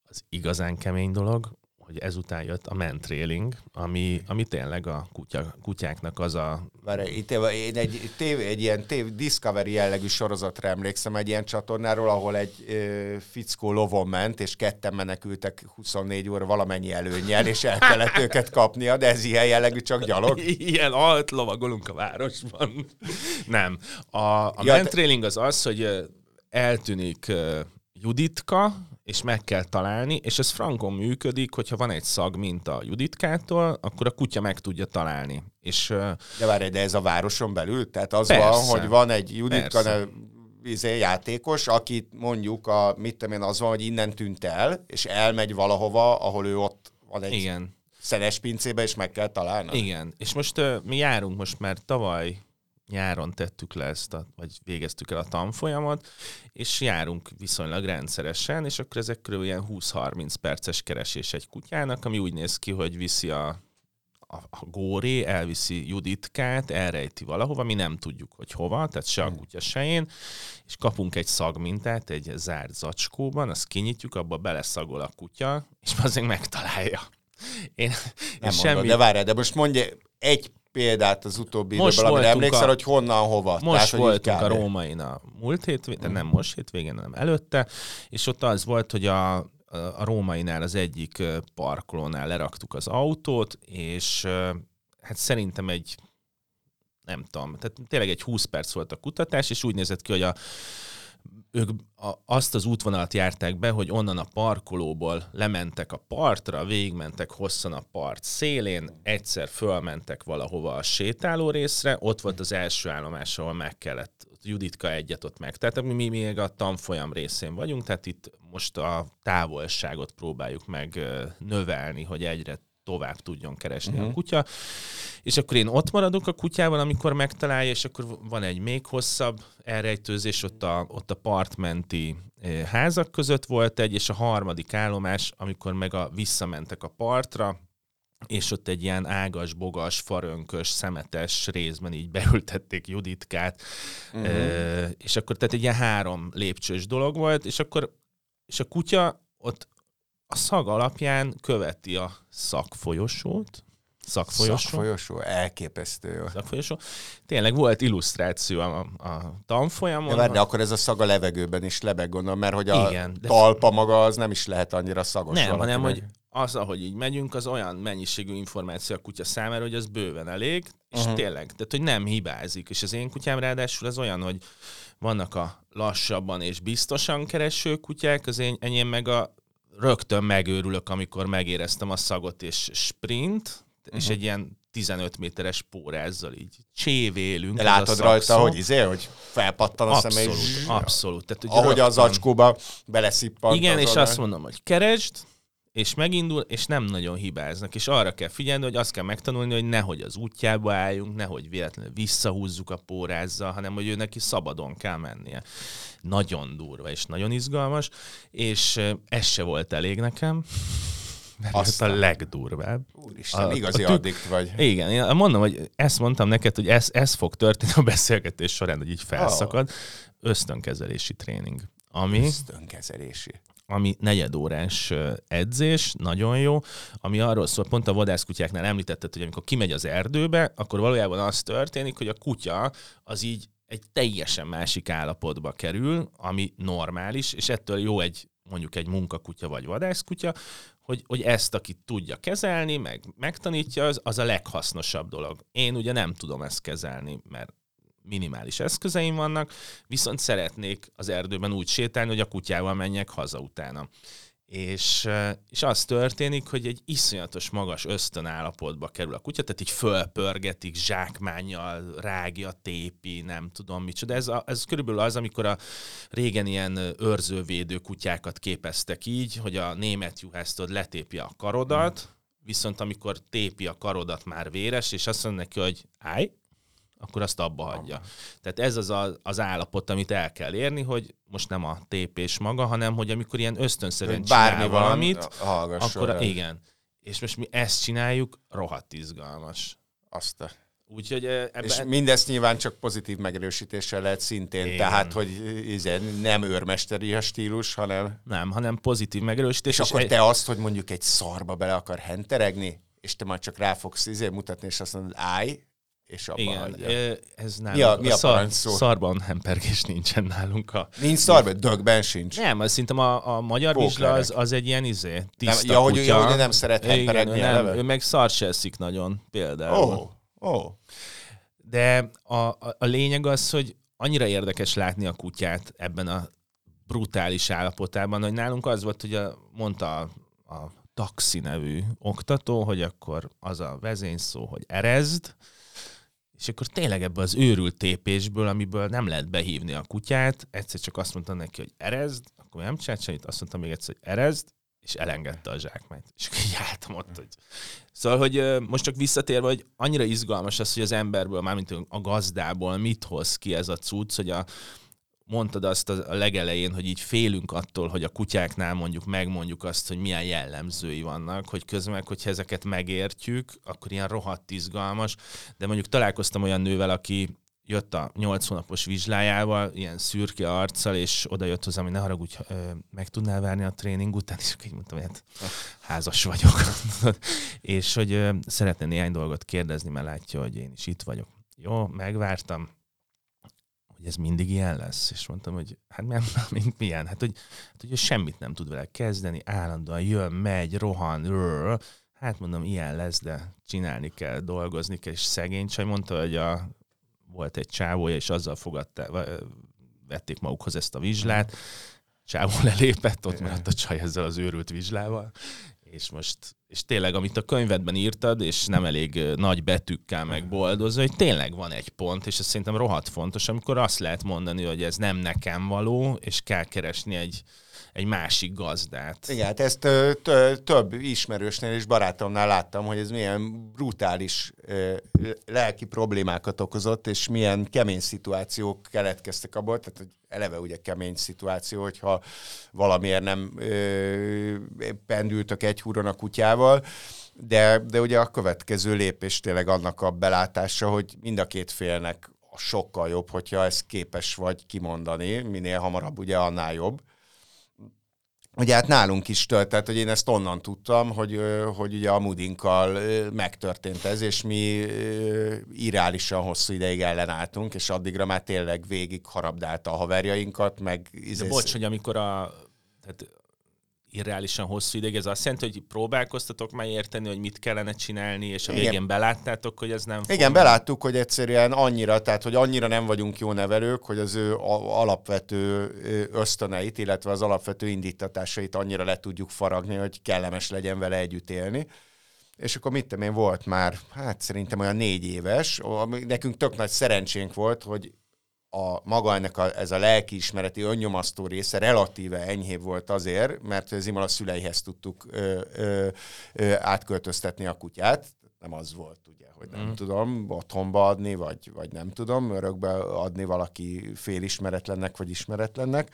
Az igazán kemény dolog, hogy ezután jött a mentréling, ami, ami tényleg a kutya, kutyáknak az a... Már itt én egy, tév, egy ilyen tév, Discovery jellegű sorozatra emlékszem, egy ilyen csatornáról, ahol egy ö, fickó lovon ment, és ketten menekültek huszonnégy óra valamennyi előnnyel, és el kellett őket kapnia, de ez ilyen jellegű, csak gyalog. Ilyen alt lovagolunk a városban. Nem. A, a ja, mentréling az az, hogy eltűnik Juditka, és meg kell találni, és ez frankon működik, hogyha van egy szag, mint a Juditkától, akkor a kutya meg tudja találni. És, de várj, de ez a városon belül? Tehát az persze, van, hogy van egy Juditka nev, izé, játékos, akit mondjuk, a, mit tudom én, az van, hogy innen tűnt el, és elmegy valahova, ahol ő ott van egy igen. szeles pincébe, és meg kell találni. Igen, és most uh, mi járunk most már tavaly, nyáron tettük le ezt, a, vagy végeztük el a tanfolyamot, és járunk viszonylag rendszeresen, és akkor ezek körül ilyen húsz-harminc perces keresés egy kutyának, ami úgy néz ki, hogy viszi a, a, a góré, elviszi Juditkát, elrejti valahova, mi nem tudjuk, hogy hova, tehát se a kutya, se én, és kapunk egy szagmintát egy zárt zacskóban, azt kinyitjuk, abba beleszagol a kutya, és azért megtalálja. Én, nem semmi... mondod, de várjál, de most mondja egy példát az utóbbi most időből, amire emlékszel, a... hogy honnan, hova. Most tehát, voltunk a Rómain a múlt hétvégén, mm. nem most hétvégén, hanem előtte, és ott az volt, hogy a, a Rómainál az egyik parkolónál leraktuk az autót, és hát szerintem egy, nem tudom, tehát tényleg egy húsz perc volt a kutatás, és úgy nézett ki, hogy a ők azt az útvonalat járták be, hogy onnan a parkolóból lementek a partra, végigmentek hosszan a part szélén, egyszer fölmentek valahova a sétáló részre, ott volt az első állomás, ahol meg kellett Juditka egyet ott meg. Tehát mi még a tanfolyam részén vagyunk, tehát itt most a távolságot próbáljuk meg növelni, hogy egyre tovább tudjon keresni uh-huh. a kutya. És akkor én ott maradok a kutyával, amikor megtalálja, és akkor van egy még hosszabb elrejtőzés, ott a, ott a partmenti házak között volt egy, és a harmadik állomás, amikor meg a, visszamentek a partra, és ott egy ilyen ágas, bogas, farönkös, szemetes részben így beültették Juditkát, uh-huh. e, és akkor tehát egy ilyen három lépcsős dolog volt, és akkor és a kutya ott a szag alapján követi a szakfolyosót. Szakfolyosó. Szakfolyosó, elképesztő. Szakfolyosó. Tényleg volt illusztráció a, a tanfolyamon. De, de akkor ez a szag a levegőben is lebeg, gondolom, mert hogy a igen, talpa de... maga az nem is lehet annyira szagos. Nem, valakinek. Hanem hogy az, ahogy így megyünk, az olyan mennyiségű információ a kutya számára, hogy az bőven elég, és uh-huh. tényleg, tehát hogy nem hibázik. És az én kutyám ráadásul az olyan, hogy vannak a lassabban és biztosan kereső kutyák, az én enyém meg a rögtön megőrülök, amikor megéreztem a szagot, és sprint, uh-huh. és egy ilyen tizenöt méteres pórázzal így csévélünk. De látod rajta, hogy izé, hogy felpattan a személy. Abszolút, abszolút. Tehát, ahogy rögtön... az acskóba beleszippant. Igen, és azt mondom, hogy keresd, és megindul, és nem nagyon hibáznak. És arra kell figyelni, hogy azt kell megtanulni, hogy nehogy az útjába álljunk, nehogy véletlenül visszahúzzuk a pórázzal, hanem hogy ő neki szabadon kell mennie. Nagyon durva és nagyon izgalmas, és ez se volt elég nekem. Azt a legdurvább. Úristen, a, igazi a tük... addikt vagy. Igen, én mondom, hogy ezt mondtam neked, hogy ez, ez fog történni a beszélgetés során, hogy így felszakad. Oh. Ösztönkezelési tréning. Ami... Ösztönkezelési. Ami negyedórás edzés, nagyon jó, ami arról szól, pont a vadászkutyáknál említetted, hogy amikor kimegy az erdőbe, akkor valójában az történik, hogy a kutya az így egy teljesen másik állapotba kerül, ami normális, és ettől jó egy, mondjuk egy munkakutya vagy vadászkutya, hogy, hogy ezt, akit tudja kezelni, meg megtanítja, az, az a leghasznosabb dolog. Én ugye nem tudom ezt kezelni, mert minimális eszközeim vannak, viszont szeretnék az erdőben úgy sétálni, hogy a kutyával menjek haza utána. És, és az történik, hogy egy iszonyatos magas ösztönállapotba kerül a kutya, tehát így fölpörgetik, zsákmánnyal rágja, tépi, nem tudom micsoda. Ez, a, ez körülbelül az, amikor a régen ilyen őrzővédő kutyákat képeztek így, hogy a német juhásztod letépi a karodat, viszont amikor tépi a karodat már véres, és azt mondja neki, hogy állj, akkor azt abba hagyja. Okay. Tehát ez az a, az állapot, amit el kell érni, hogy most nem a tépés maga, hanem hogy amikor ilyen ösztönszerűen csinál valamit, akkor a, igen. És most mi ezt csináljuk, rohadt izgalmas. Azt a... Úgyhogy ebben... És mindezt nyilván csak pozitív megerősítéssel lehet szintén, igen. Tehát, hogy nem őrmesteri a stílus, hanem... Nem, hanem pozitív megerősítés. És, és akkor egy... te azt, hogy mondjuk egy szarba bele akar henteregni, és te majd csak rá fogsz izé mutatni, és azt mondod, állj, és abban igen, hagyja. Ez nálunk. Mi a, mi a, a szar, szarban hempergés nincsen nálunk. A... Nincs szarban? Dögben sincs. Nem, szerintem a, a magyar vizsla az, az egy ilyen izé, tiszta nem, ja, hogy, kutya. Ja, hogy nem szeret hemperegni. Igen, nem, ő meg szar se eszik nagyon például. Oh. Oh. De a, a, a lényeg az, hogy annyira érdekes látni a kutyát ebben a brutális állapotában, hogy nálunk az volt, hogy a, mondta a, a taxi nevű oktató, hogy akkor az a vezényszó, hogy erezd, és akkor tényleg ebből az őrült tépésből, amiből nem lehet behívni a kutyát, egyszer csak azt mondta neki, hogy erezd, akkor nem csinált semmit, azt mondta még egyszer, hogy erezd, és elengedte a zsákmányt. És akkor jártam ott, hogy... Szóval, hogy most csak visszatérve, hogy annyira izgalmas az, hogy az emberből, mármint a gazdából mit hoz ki ez a cucc, hogy a, mondtad azt a legelején, hogy így félünk attól, hogy a kutyáknál mondjuk megmondjuk azt, hogy milyen jellemzői vannak, hogy közben, hogyha ezeket megértjük, akkor ilyen rohadt izgalmas. De mondjuk találkoztam olyan nővel, aki jött a nyolc hónapos vizslájával, ilyen szürke arccal, és oda jött hozzám, hogy ne haragudj, meg tudnál várni a tréning után, és így mondtam, hogy hát házas vagyok. És hogy szeretne néhány dolgot kérdezni, mert látja, hogy én is itt vagyok. Jó, megvártam, hogy ez mindig ilyen lesz. És mondtam, hogy hát nem, mint milyen. Hát, hogy, hát, hogy semmit nem tud vele kezdeni, állandóan jön, megy, rohan, rrr. Hát mondom, ilyen lesz, de csinálni kell, dolgozni kell, és szegény csaj mondta, hogy a volt egy csávója, és azzal fogadta, vették magukhoz ezt a vizslát. Csávó lelépett, ott maradt a csaj ezzel az őrült vizslával. És most, és tényleg, amit a könyvedben írtad, és nem elég nagy betűkkel megboldozva, hogy tényleg van egy pont, és ez szerintem rohadt fontos, amikor azt lehet mondani, hogy ez nem nekem való, és kell keresni egy, egy másik gazdát. Igen, hát ezt több ismerősnél és barátomnál láttam, hogy ez milyen brutális lelki problémákat okozott, és milyen kemény szituációk keletkeztek abból, tehát hogy eleve ugye kemény szituáció, hogyha valamiért nem pendültök egy húron a kutyával, de, de ugye a következő lépés tényleg annak a belátása, hogy mind a két félnek sokkal jobb, hogyha ezt képes vagy kimondani, minél hamarabb ugye annál jobb. Ugye hát nálunk is történt, hogy én ezt onnan tudtam, hogy, hogy ugye a Mudinkkal megtörtént ez, és mi irálisan hosszú ideig ellenálltunk, és addigra már tényleg végig harabdálta a haverjainkat, meg... De bocs, hogy amikor a... Tehát irreálisan hosszú ideig, ez azt jelenti, hogy próbálkoztatok már érteni, hogy mit kellene csinálni, és a igen. végén beláttátok, hogy ez nem fog. Igen, beláttuk, hogy egyszerűen annyira, tehát hogy annyira nem vagyunk jó nevelők, hogy az ő alapvető ösztöneit, illetve az alapvető indítatásait annyira le tudjuk faragni, hogy kellemes legyen vele együtt élni. És akkor mit tudom én, volt már, hát szerintem olyan négy éves, nekünk tök nagy szerencsénk volt, hogy a maga ennek a, ez a lelkiismereti önnyomasztó része relatíve enyhébb volt azért, mert az ima a szüleihez tudtuk ö, ö, ö, átköltöztetni a kutyát. Nem az volt, ugye, hogy nem mm. tudom, otthonba adni, vagy, vagy nem tudom, örökbe adni valaki félismeretlennek, vagy ismeretlennek.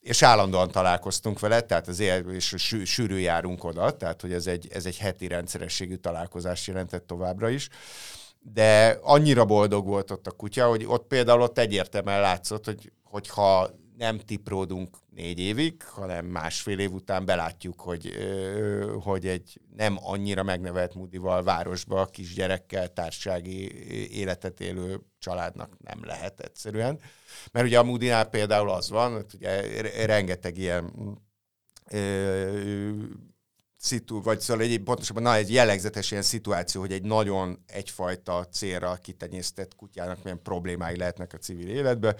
És állandóan találkoztunk vele, tehát azért, és sű, sűrű járunk oda, tehát hogy ez egy, ez egy heti rendszerességű találkozás jelentett továbbra is. De annyira boldog volt ott a kutya, hogy ott például ott egyértelműen látszott, hogy, hogyha nem tipródunk négy évig, hanem másfél év után belátjuk, hogy, hogy egy nem annyira megnevelt Mudival városba kisgyerekkel társasági életet élő családnak nem lehet egyszerűen. Mert ugye a Mudinál például az van, ugye rengeteg ilyen... Ö, Szitu, vagy szóval egy, pontosabban na, egy jellegzetes ilyen szituáció, hogy egy nagyon egyfajta célra kitenyésztett kutyának milyen problémái lehetnek a civil életben,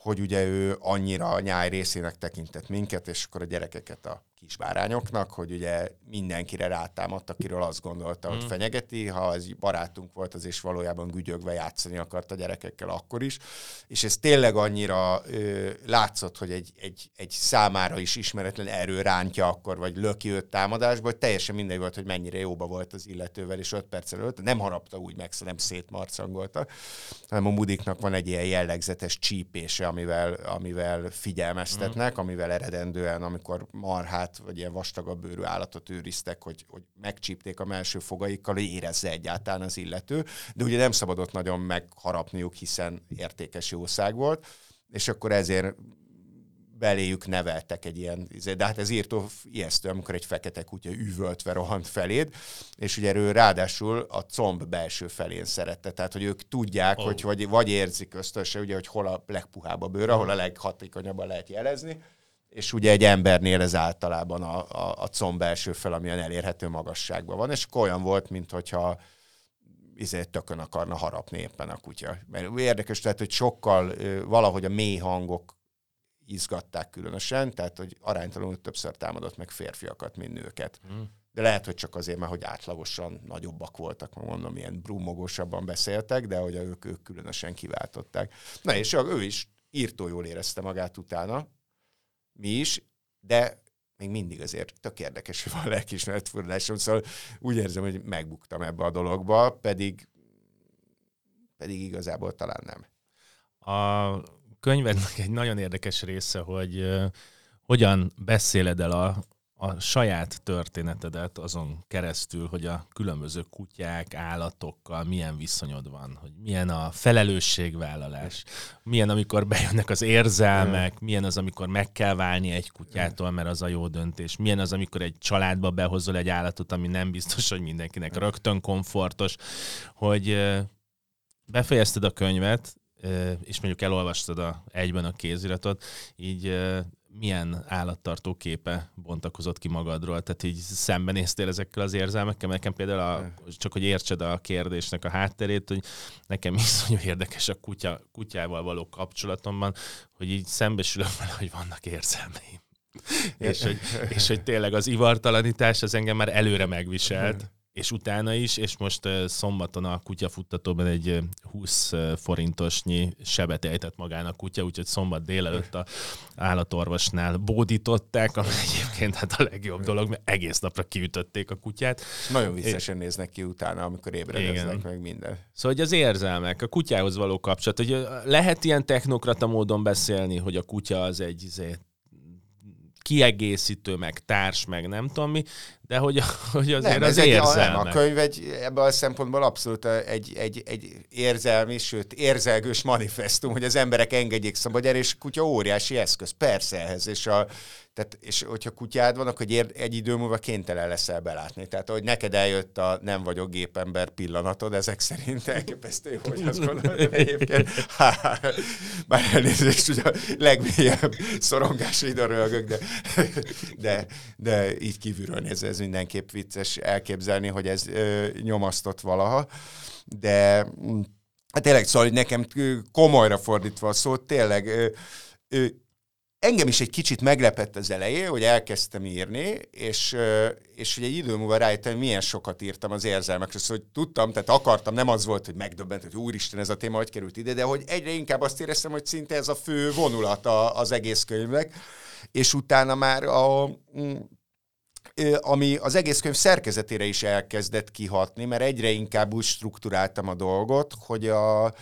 hogy ugye ő annyira nyáj részének tekintett minket, és akkor a gyerekeket a kisbárányoknak, hogy ugye mindenkire rátámadt, akiről azt gondolta, hogy fenyegeti, ha ez barátunk volt, az is valójában gügyögve játszani akart a gyerekekkel akkor is, és ez tényleg annyira ö, látszott, hogy egy, egy, egy számára is ismeretlen erő rántja akkor, vagy löki őt támadásba, hogy teljesen mindegy volt, hogy mennyire jóba volt az illetővel, és öt perccel előtt nem harapta úgy meg, nem szétmarcangolta, hanem a mudiknak van egy ilyen jellegzetes csípése, amivel, amivel figyelmeztetnek, amivel eredendően, amikor marhát vagy ilyen vastagabb bőrű állatot őriztek, hogy, hogy megcsípték a melső fogaikkal, hogy érezze egyáltalán az illető, de ugye nem szabadott nagyon megharapniuk, hiszen értékes jószág volt, és akkor ezért beléjük neveltek egy ilyen, de hát ez írtó ijesztő, amikor egy fekete kutya üvöltve rohant feléd, és ugye ő ráadásul a comb belső felén szerette, tehát hogy ők tudják, oh. hogy vagy, vagy érzik ösztönösen, ugye, hogy hol a legpuhább a bőr, ahol a leghatékonyabban lehet jelezni, és ugye egy embernél ez általában a, a, a comb első fel, amilyen elérhető magasságban van, és olyan volt, mintha izé, tökön akarna harapni éppen a kutya. Mert érdekes, tehát, hogy sokkal valahogy a mély hangok izgatták különösen, tehát, hogy aránytalanul többször támadott meg férfiakat, mint nőket. Mm. De lehet, hogy csak azért, mert hogy átlagosan nagyobbak voltak, mondom, ilyen brummogósabban beszéltek, de hogy ők, ők különösen kiváltották. Na és ő is írtó jól érezte magát utána, mi is, de még mindig azért tök érdekes, hogy van lelkiismeret-fordulásom, szóval úgy érzem, hogy megbuktam ebbe a dologba, pedig, pedig igazából talán nem. A könyvednek egy nagyon érdekes része, hogy uh, hogyan beszéled el a, a saját történetedet azon keresztül, hogy a különböző kutyák, állatokkal milyen viszonyod van, hogy milyen a felelősségvállalás, milyen, amikor bejönnek az érzelmek, milyen az, amikor meg kell válni egy kutyától, mert az a jó döntés, milyen az, amikor egy családba behozol egy állatot, ami nem biztos, hogy mindenkinek rögtön komfortos, hogy befejezted a könyvet, és mondjuk elolvastad a, egyben a kéziratot, így milyen állattartó képe bontakozott ki magadról? Tehát így szembenéztél ezekkel az érzelmekkel? Nekem például, a, csak hogy értsed a kérdésnek a hátterét, hogy nekem iszonyú érdekes a kutya, kutyával való kapcsolatomban, hogy így szembesülök vele, hogy vannak érzelmeim. és, hogy, és hogy tényleg az ivartalanítás az engem már előre megviselt, és utána is, és most szombaton a kutyafuttatóban egy húsz forintosnyi sebet ejtett magának kutya, úgyhogy szombat délelőtt a állatorvosnál bódították, ami egyébként hát a legjobb dolog, mert egész napra kiütötték a kutyát. Nagyon viccesen néznek ki utána, amikor ébredeznek meg minden. Szóval hogy az érzelmek, a kutyához való kapcsolat, hogy lehet ilyen technokrata módon beszélni, hogy a kutya az egy azért kiegészítő, meg társ, meg nem tudom mi, de hogy, hogy azért nem, az egy, érzelmek. A könyv egy, ebben a szempontból abszolút egy, egy, egy érzelmi, sőt érzelgős manifesztum, hogy az emberek engedjék szabad el, és kutya óriási eszköz, persze ehhez, és, a, tehát, és hogyha kutyád van, akkor egy, egy idő múlva kénytelen leszel belátni. Tehát ahogy neked eljött a nem vagyok gépember pillanatod, ezek szerint elképesztő, hogy azt gondolom, hogy egyébként há, már elnézést, ugye a legmélyebb szorongásra ide rölgök, de, de, de így kívülről nézve ez mindenképp vicces elképzelni, hogy ez ö, nyomasztott valaha, de hát tényleg szóval, hogy nekem komolyra fordítva a szót, tényleg ö, ö, engem is egy kicsit meglepett az elején, hogy elkezdtem írni, és, ö, és egy idő múlva rájöttem, hogy milyen sokat írtam az érzelmekről, szóval hogy tudtam, tehát akartam, nem az volt, hogy megdöbbent, hogy úristen, ez a téma hogy került ide, de hogy egyre inkább azt éreztem, hogy szinte ez a fő vonulata az egész könyvnek, és utána már a... M- ami az egész könyv szerkezetére is elkezdett kihatni, mert egyre inkább úgy strukturáltam a dolgot, hogy, a,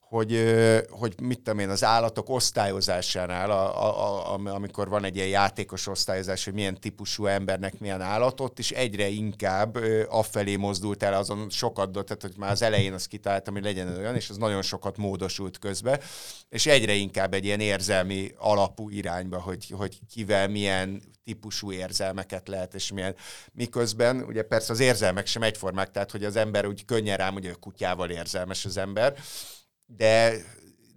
hogy, hogy mit tudom én, az állatok osztályozásánál, a, a, a, amikor van egy ilyen játékos osztályozás, hogy milyen típusú embernek milyen állatot, és egyre inkább afelé mozdult el, azon sokat, tehát hogy már az elején azt kitaláltam, hogy legyen olyan, és az nagyon sokat módosult közben, és egyre inkább egy ilyen érzelmi alapú irányba, hogy, hogy kivel milyen típusú érzelmeket lehet, és milyen. Miközben, ugye persze az érzelmek sem egyformák, tehát hogy az ember úgy könnyen rám, ugye a kutyával érzelmes az ember, de,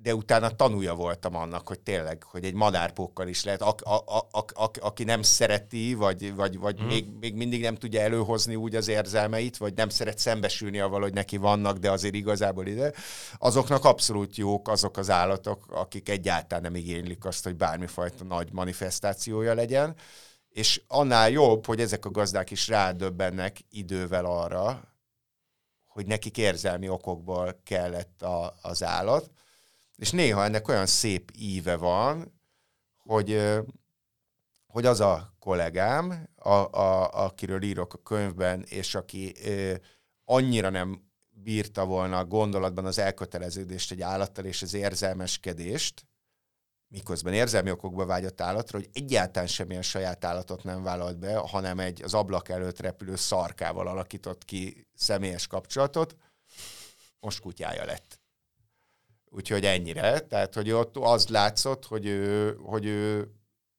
de utána tanúja voltam annak, hogy tényleg, hogy egy madárpókkal is lehet, a, a, a, a, aki nem szereti, vagy, vagy, vagy mm. még, még mindig nem tudja előhozni úgy az érzelmeit, vagy nem szeret szembesülni avval, hogy neki vannak, de azért igazából ide, azoknak abszolút jók azok az állatok, akik egyáltalán nem igénylik azt, hogy bármifajta nagy manifestációja legyen, és annál jobb, hogy ezek a gazdák is rádöbbennek idővel arra, hogy nekik érzelmi okokból kellett a, az állat, és néha ennek olyan szép íve van, hogy, hogy az a kollégám, a, a, akiről írok a könyvben, és aki annyira nem bírta volna a gondolatban az elköteleződést egy állattal és az érzelmeskedést, miközben érzelmi okokba vágyott állatra, hogy egyáltalán semmilyen saját állatot nem vállalt be, hanem egy az ablak előtt repülő szarkával alakított ki személyes kapcsolatot, most kutyája lett. Úgyhogy ennyire, tehát hogy ott az látszott, hogy ő, hogy ő,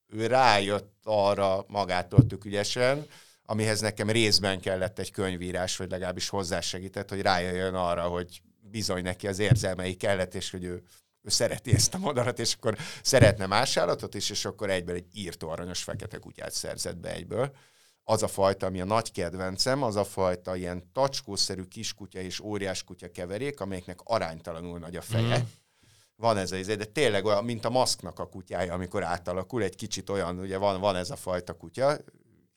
ő rájött arra magától tök ügyesen, amihez nekem részben kellett egy könyvírás, vagy legalábbis hozzásegített, hogy rájöjjön arra, hogy bizony neki az érzelmei kellett, és hogy ő ő szereti ezt a madarat, és akkor szeretne más állatot is, és akkor egyből egy írtó aranyos fekete kutyát szerzett be egyből. Az a fajta, ami a nagy kedvencem, az a fajta ilyen tacskószerű kiskutya és óriás kutya keverék, amelyeknek aránytalanul nagy a feje. Mm. Van ez az, de tényleg olyan, mint a Musknak a kutyája, amikor átalakul, egy kicsit olyan, ugye van, van ez a fajta kutya,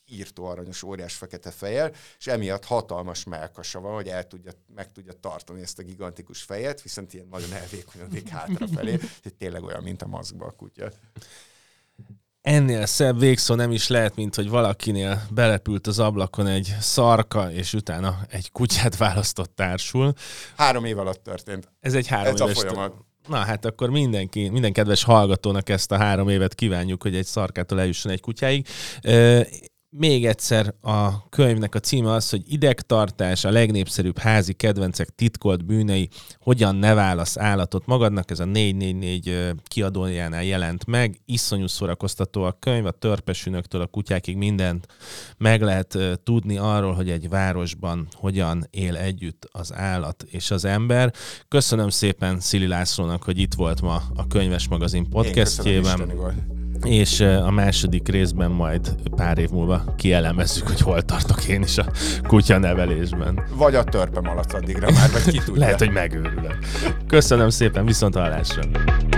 írtó aranyos óriás fekete fejjel, és emiatt hatalmas mellkasa van, hogy el tudja, meg tudja tartani ezt a gigantikus fejet, viszont ilyen nagyon elvékonyodik hátrafelé, hogy tényleg olyan, mint a Muskba a kutya. Ennél szebb végszó nem is lehet, mint hogy valakinél belepült az ablakon egy szarka, és utána egy kutyát választott társul. Három év alatt történt. Ez egy három éves folyamat. Na hát akkor mindenki, minden kedves hallgatónak ezt a három évet kívánjuk, hogy egy szarkától eljusson egy kutyáig. Még egyszer a könyvnek a címe az, hogy Idegtartás, a legnépszerűbb házi kedvencek titkolt bűnei, hogyan ne válasz állatot magadnak. Ez a négy négy négy kiadójánál jelent meg. Iszonyú szórakoztató a könyv, a törpesünöktől a kutyákig mindent meg lehet tudni arról, hogy egy városban hogyan él együtt az állat és az ember. Köszönöm szépen Szili Lászlónak, hogy itt volt ma a Könyvesmagazin podcastjében. És a második részben majd pár év múlva kielemezzük, hogy hol tartok én is a kutyanevelésben. Vagy a törpem alatt addigra már, vagy ki tudja. Lehet, hogy megőrülök. Köszönöm szépen, viszont hallásra.